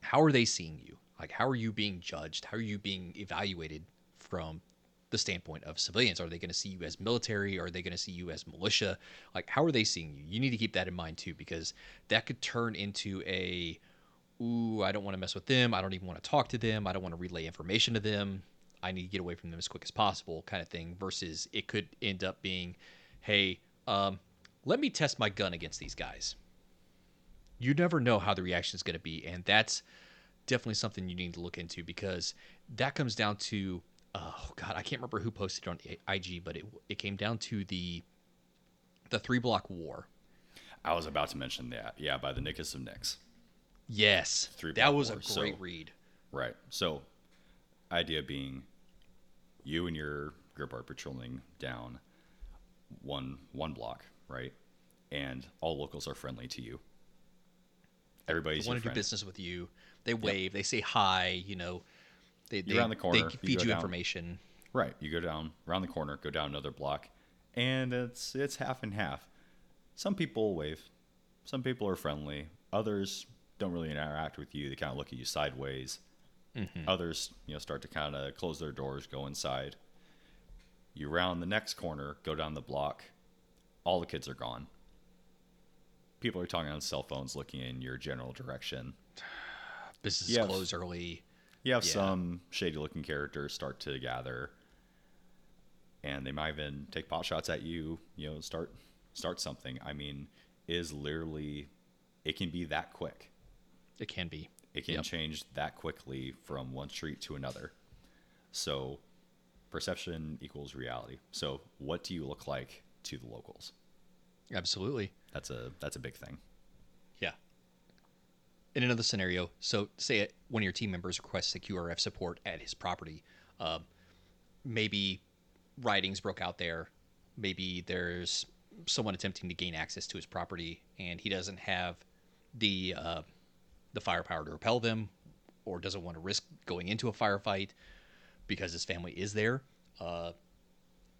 how are they seeing you? Like, how are you being judged? How are you being evaluated from the standpoint of civilians? Are they going to see you as military? Are they going to see you as militia? Like, how are they seeing you? You need to keep that in mind too, because that could turn into a, ooh, I don't want to mess with them. I don't even want to talk to them. I don't want to relay information to them. I need to get away from them as quick as possible kind of thing, versus it could end up being, hey, let me test my gun against these guys. You never know how the reaction is going to be, and that's definitely something you need to look into, because that comes down to, oh God, I can't remember who posted on IG, but it came down to the 3-block war. I was about to mention that. Yeah, by the Nickus of Nicks. Yes, that was war. A great read. Right. So, idea being, you and your group are patrolling down one block, right? And all locals are friendly to you. Everybody's want to do business with you. They wave, yep. They say hi, you know, they around the corner, they feed you information. Right. You go down around the corner, go down another block, and it's half and half. Some people wave, some people are friendly, others don't really interact with you. They kind of look at you sideways. Mm-hmm. Others, you know, start to kind of close their doors, go inside. You round the next corner, go down the block. All the kids are gone. People are talking on cell phones, looking in your general direction. Business close early. You have some shady-looking characters start to gather, and they might even take pot shots at you. You know, start something. I mean, it can be that quick. It can be. It can change that quickly from one street to another. So perception equals reality. So what do you look like to the locals? Absolutely. That's a big thing. Yeah. In another scenario, so say one of your team members requests a QRF support at his property. Maybe rioting's broke out there. Maybe there's someone attempting to gain access to his property, and he doesn't have the firepower to repel them, or doesn't want to risk going into a firefight because his family is there.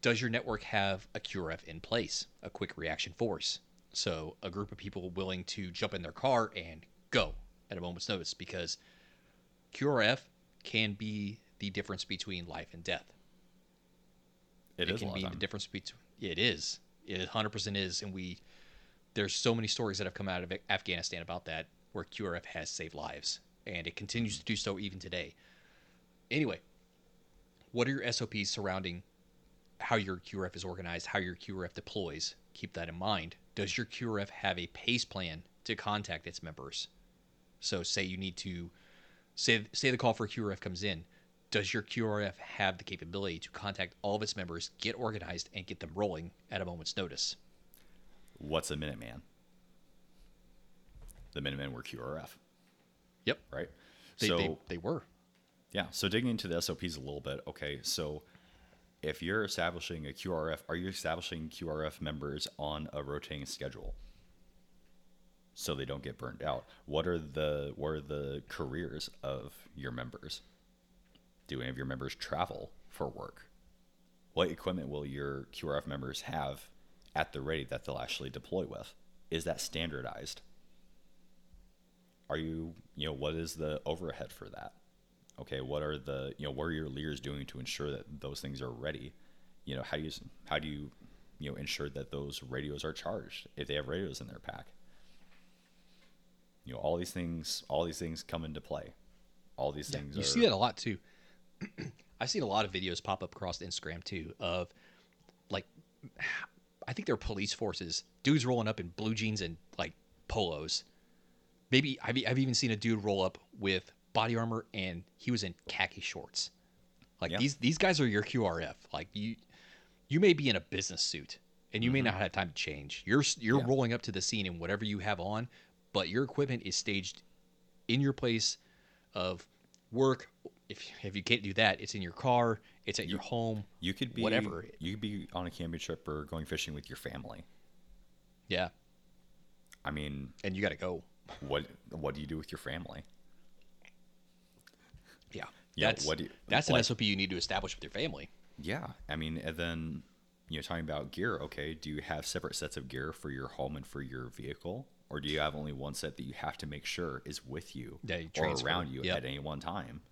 Does your network have a QRF in place, a quick reaction force? So a group of people willing to jump in their car and go at a moment's notice, because QRF can be the difference between life and death. It can be the difference between... It is. It 100% is. And there's so many stories that have come out of Afghanistan about that, where QRF has saved lives. And it continues to do so even today. Anyway, what are your SOPs surrounding how your QRF is organized, how your QRF deploys? Keep that in mind. Does your QRF have a pace plan to contact its members? So say you need to... Say the call for a QRF comes in. Does your QRF have the capability to contact all of its members, get organized, and get them rolling at a moment's notice? What's a Minuteman? The Minutemen were QRF. Yep. Right? They were. Yeah. So digging into the SOPs a little bit. Okay. So if you're establishing a QRF, are you establishing QRF members on a rotating schedule so they don't get burned out? What are the careers of your members? Do any of your members travel for work? What equipment will your QRF members have at the ready that they'll actually deploy with? Is that standardized? Are you, what is the overhead for that? Okay, what are your leaders doing to ensure that those things are ready? How do you ensure that those radios are charged if they have radios in their pack? All these things come into play. All these things. You see that a lot too. I've seen a lot of videos pop up across Instagram too of, like, I think they're police forces, dudes rolling up in blue jeans and like polos. Maybe I've even seen a dude roll up with body armor and he was in khaki shorts. Like, yeah. These guys are your QRF. Like, you may be in a business suit and you may not have time to change. You're rolling up to the scene in whatever you have on, but your equipment is staged in your place of work. If you can't do that, it's in your car, it's at your home. You could be whatever. You could be on a camping trip or going fishing with your family. Yeah. I mean, and you got to go. What do you do with your family? Yeah. That's an SOP you need to establish with your family. Yeah. I mean, and then, talking about gear, okay, do you have separate sets of gear for your home and for your vehicle? Or do you have only one set that you have to make sure is with you, or around you at any one time?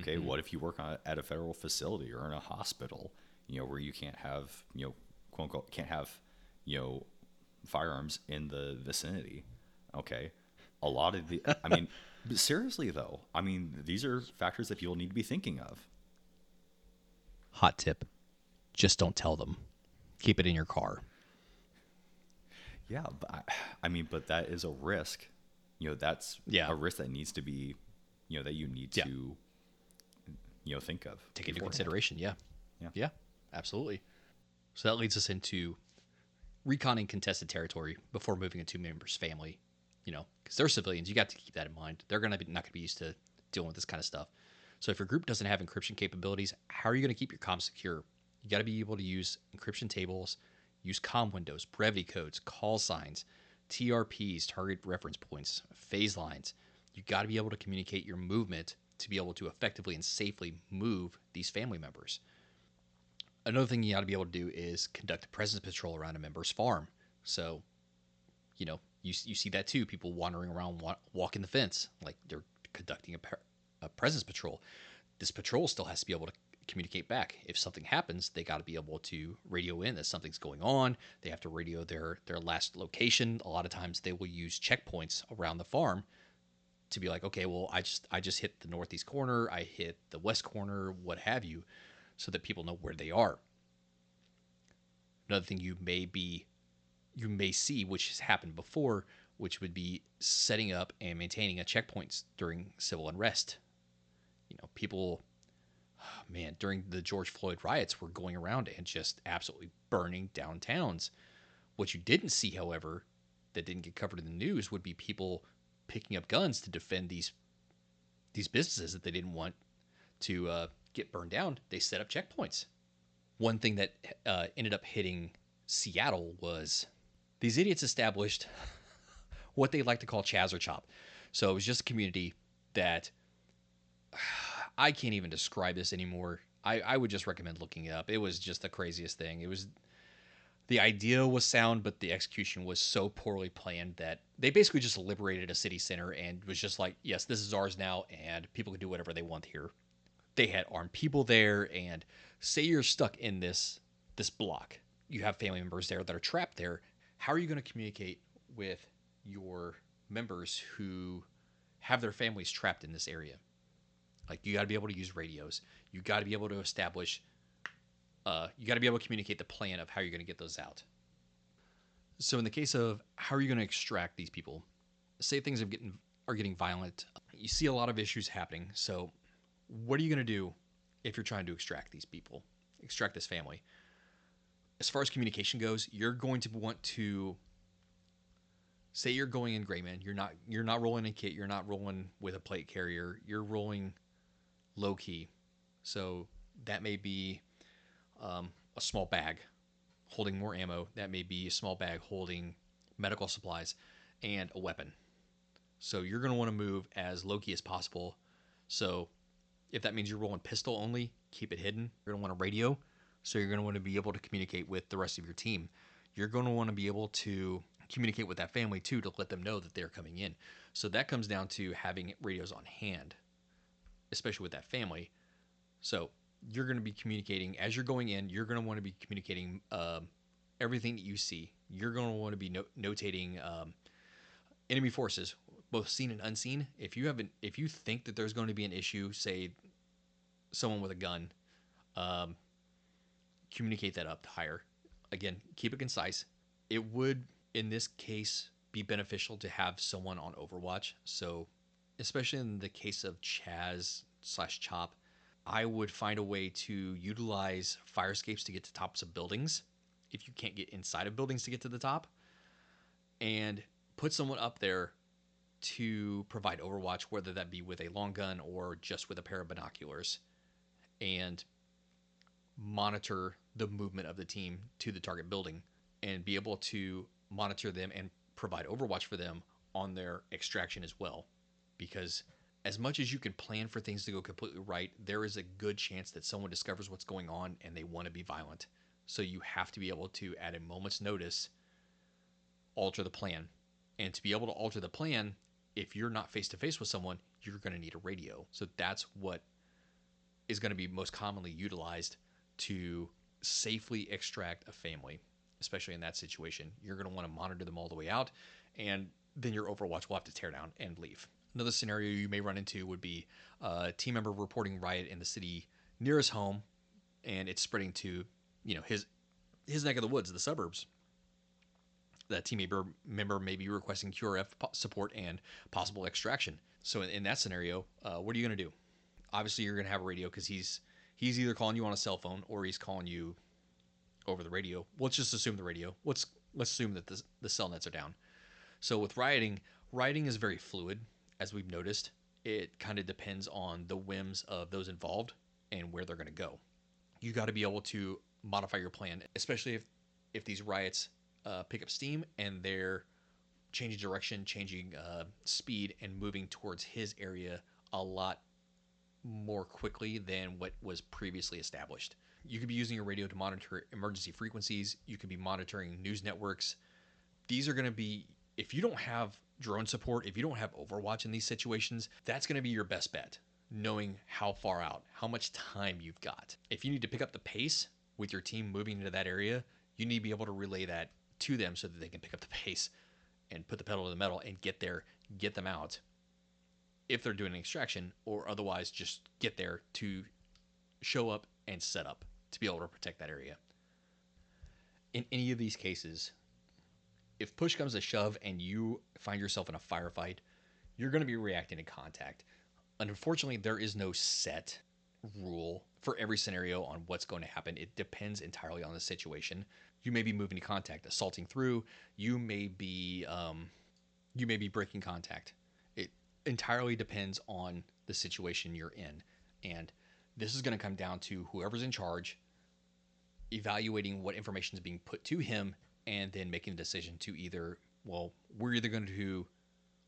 Okay, what if you work at a federal facility or in a hospital, where you can't have, quote unquote, firearms in the vicinity? Okay, a lot of the, I mean, seriously though, I mean, these are factors that you'll need to be thinking of. Hot tip, just don't tell them. Keep it in your car. Yeah, but that is a risk. That's a risk that needs to be, that you need to... think of. Take into consideration, yeah. Yeah, absolutely. So that leads us into reconning contested territory before moving into members' family, because they're civilians. You got to keep that in mind. They're not going to be used to dealing with this kind of stuff. So if your group doesn't have encryption capabilities, how are you going to keep your comms secure? You got to be able to use encryption tables, use comm windows, brevity codes, call signs, TRPs, target reference points, phase lines. You got to be able to communicate your movement to be able to effectively and safely move these family members. Another thing you ought to be able to do is conduct a presence patrol around a member's farm. So, you see that too, people wandering around, walking the fence, like they're conducting a presence patrol. This patrol still has to be able to communicate back. If something happens, they got to be able to radio in that something's going on. They have to radio their last location. A lot of times they will use checkpoints around the farm to be like, okay, well, I just hit the northeast corner, I hit the west corner, what have you, so that people know where they are. Another thing you may see, which has happened before, which would be setting up and maintaining a checkpoint during civil unrest. People man, during the George Floyd riots, were going around and just absolutely burning downtowns. What you didn't see, however, that didn't get covered in the news, would be people picking up guns to defend these businesses that they didn't want to get burned down. They set up checkpoints. One thing that ended up hitting Seattle was these idiots established what they like to call Chaz or Chop. So it was just a community that I can't even describe this anymore. I would just recommend looking it up. It was just the craziest thing. It was, the idea was sound, but the execution was so poorly planned that they basically just liberated a city center and was just like, yes, this is ours now, and people can do whatever they want here. They had armed people there, and say you're stuck in this block. You have family members there that are trapped there. How are you going to communicate with your members who have their families trapped in this area? Like, you got to be able to use radios. You got to be able to establish, you got to be able to communicate the plan of how you're going to get those out. So in the case of how are you going to extract these people, say things are getting violent, you see a lot of issues happening. So what are you going to do if you're trying to extract these people, extract this family? As far as communication goes, you're going to want to say you're going in Grayman. You're not rolling in kit. You're not rolling with a plate carrier. You're rolling low key. So that may be a small bag holding more ammo. That may be a small bag holding medical supplies and a weapon. So you're going to want to move as low key as possible. So if that means you're rolling pistol only, keep it hidden. You're going to want a radio. So you're going to want to be able to communicate with the rest of your team. You're going to want to be able to communicate with that family too, to let them know that they're coming in. So that comes down to having radios on hand, especially with that family. So you're going to be communicating as you're going in. You're going to want to be communicating everything that you see. You're going to want to be notating enemy forces, both seen and unseen. If you think that there's going to be an issue, say someone with a gun, communicate that up higher. Again, keep it concise. It would, in this case, be beneficial to have someone on Overwatch. So especially in the case of Chaz/Chop, I would find a way to utilize fire escapes to get to tops of buildings, if you can't get inside of buildings to get to the top, and put someone up there to provide Overwatch, whether that be with a long gun or just with a pair of binoculars, and monitor the movement of the team to the target building and be able to monitor them and provide Overwatch for them on their extraction as well. Because as much as you can plan for things to go completely right, there is a good chance that someone discovers what's going on and they want to be violent. So you have to be able to, at a moment's notice, alter the plan. And to be able to alter the plan, if you're not face-to-face with someone, you're going to need a radio. So that's what is going to be most commonly utilized to safely extract a family. Especially in that situation, you're going to want to monitor them all the way out, and then your Overwatch will have to tear down and leave. Another scenario you may run into would be a team member reporting riot in the city near his home, and it's spreading to, you know, his neck of the woods, the suburbs. That team member may be requesting QRF support and possible extraction. So in that scenario, what are you going to do? Obviously, you're going to have a radio, because he's either calling you on a cell phone or he's calling you over the radio. Let's just assume the radio. Let's assume that the cell nets are down. So with rioting is very fluid, as we've noticed. It kind of depends on the whims of those involved and where they're going to go. You got to be able to modify your plan, especially if these riots pick up steam and they're changing direction, changing speed, and moving towards his area a lot more quickly than what was previously established. You could be using your radio to monitor emergency frequencies. You could be monitoring news networks. These are going to be, if you don't have drone support, if you don't have Overwatch in these situations, that's going to be your best bet, knowing how far out, how much time you've got. If you need to pick up the pace with your team moving into that area, you need to be able to relay that to them so that they can pick up the pace and put the pedal to the metal and get there, get them out if they're doing an extraction, or otherwise just get there to show up and set up to be able to protect that area. In any of these cases, if push comes to shove and you find yourself in a firefight, you're going to be reacting to contact. And unfortunately, there is no set rule for every scenario on what's going to happen. It depends entirely on the situation. You may be moving to contact, assaulting through. You may be breaking contact. It entirely depends on the situation you're in. And this is going to come down to whoever's in charge, evaluating what information is being put to him, and then making a decision to either, well, we're either going to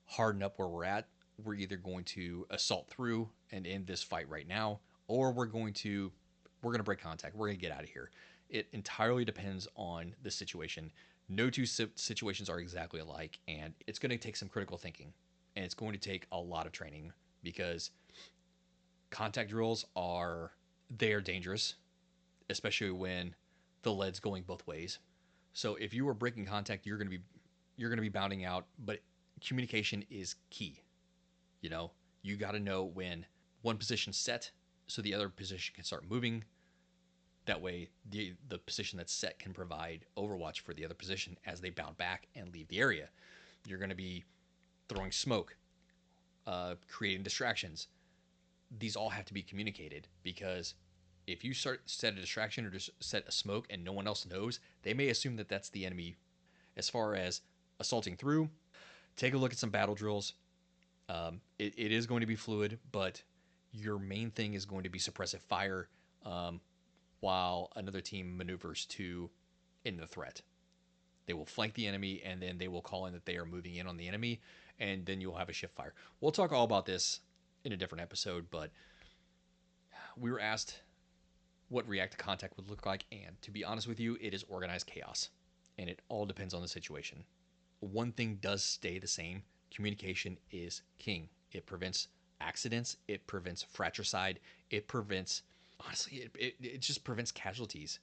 harden up where we're at, we're either going to assault through and end this fight right now, or we're going to break contact. We're going to get out of here. It entirely depends on the situation. No two situations are exactly alike, and it's going to take some critical thinking, and it's going to take a lot of training, because contact drills are dangerous, especially when the lead's going both ways. So if you are breaking contact, you're going to be bounding out, but communication is key. You know, you got to know when one position's set so the other position can start moving. That way the position that's set can provide overwatch for the other position as they bound back and leave the area. You're going to be throwing smoke, creating distractions. These all have to be communicated, because if you set a distraction or just set a smoke and no one else knows, they may assume that that's the enemy. As far as assaulting through, take a look at some battle drills. It is going to be fluid, but your main thing is going to be suppressive fire while another team maneuvers to end the threat. They will flank the enemy, and then they will call in that they are moving in on the enemy, and then you'll have a shift fire. We'll talk all about this in a different episode, but we were asked what react to contact would look like, and to be honest with you, it is organized chaos, and it all depends on the situation. One thing does stay the same. Communication is king. It prevents accidents. It prevents fratricide. It prevents, honestly, it just prevents casualties.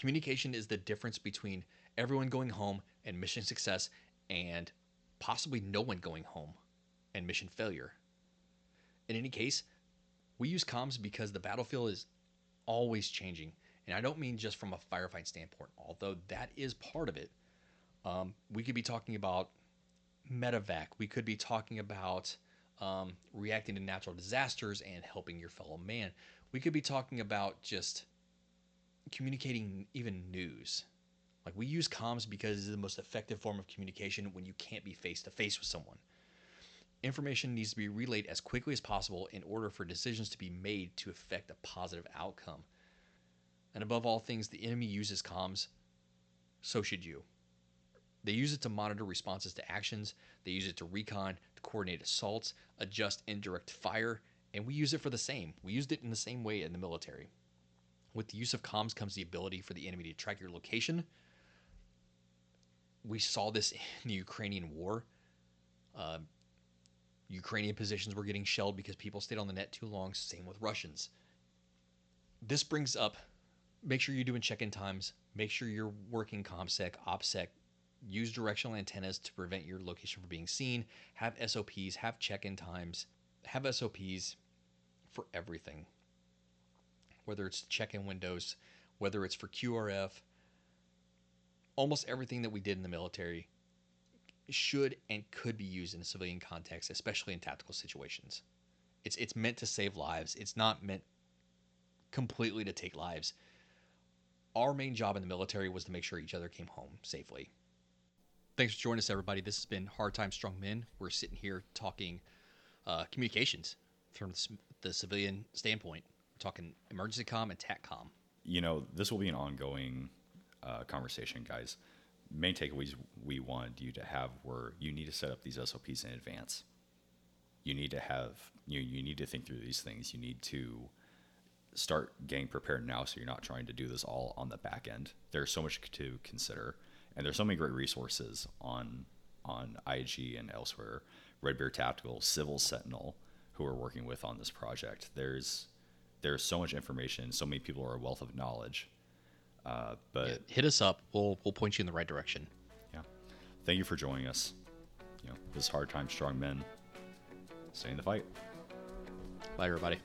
Communication is the difference between everyone going home and mission success, and possibly no one going home and mission failure. In any case, we use comms because the battlefield is always changing. And I don't mean just from a firefight standpoint, although that is part of it. We could be talking about medevac. We could be talking about reacting to natural disasters and helping your fellow man. We could be talking about just communicating even news. Like, we use comms because it's the most effective form of communication when you can't be face to face with someone. Information needs to be relayed as quickly as possible in order for decisions to be made to affect a positive outcome. And above all things, the enemy uses comms. So should you. They use it to monitor responses to actions. They use it to recon, to coordinate assaults, adjust indirect fire, and we use it for the same. We used it in the same way in the military. With the use of comms comes the ability for the enemy to track your location. We saw this in the Ukrainian war. Ukrainian positions were getting shelled because people stayed on the net too long. Same with Russians. This brings up, make sure you're doing check-in times. Make sure you're working ComSec, OPSEC. Use directional antennas to prevent your location from being seen. Have SOPs, have check-in times, have SOPs for everything. Whether it's check-in windows, whether it's for QRF, almost everything that we did in the military should and could be used in a civilian context, especially in tactical situations. It's meant to save lives. It's not meant completely to take lives. Our main job in the military was to make sure each other came home safely. Thanks for joining us, everybody. This has been Hard Times, Strong Men. We're sitting here talking communications from the civilian standpoint. We're talking emergency comm and TACCOMM. You know, this will be an ongoing conversation, guys. Main takeaways we wanted you to have were you need to set up these SOPs in advance. You need to have, you need to think through these things. You need to start getting prepared now, so you're not trying to do this all on the back end. There's so much to consider. And there's so many great resources on IG and elsewhere. Redbeard Tactical, Civil Sentinel, who we're working with on this project. There's so much information. So many people are a wealth of knowledge. But yeah, hit us up. We'll point you in the right direction. Yeah. Thank you for joining us. You know, this is Hard Times, Strong Men. Stay in the fight. Bye, everybody.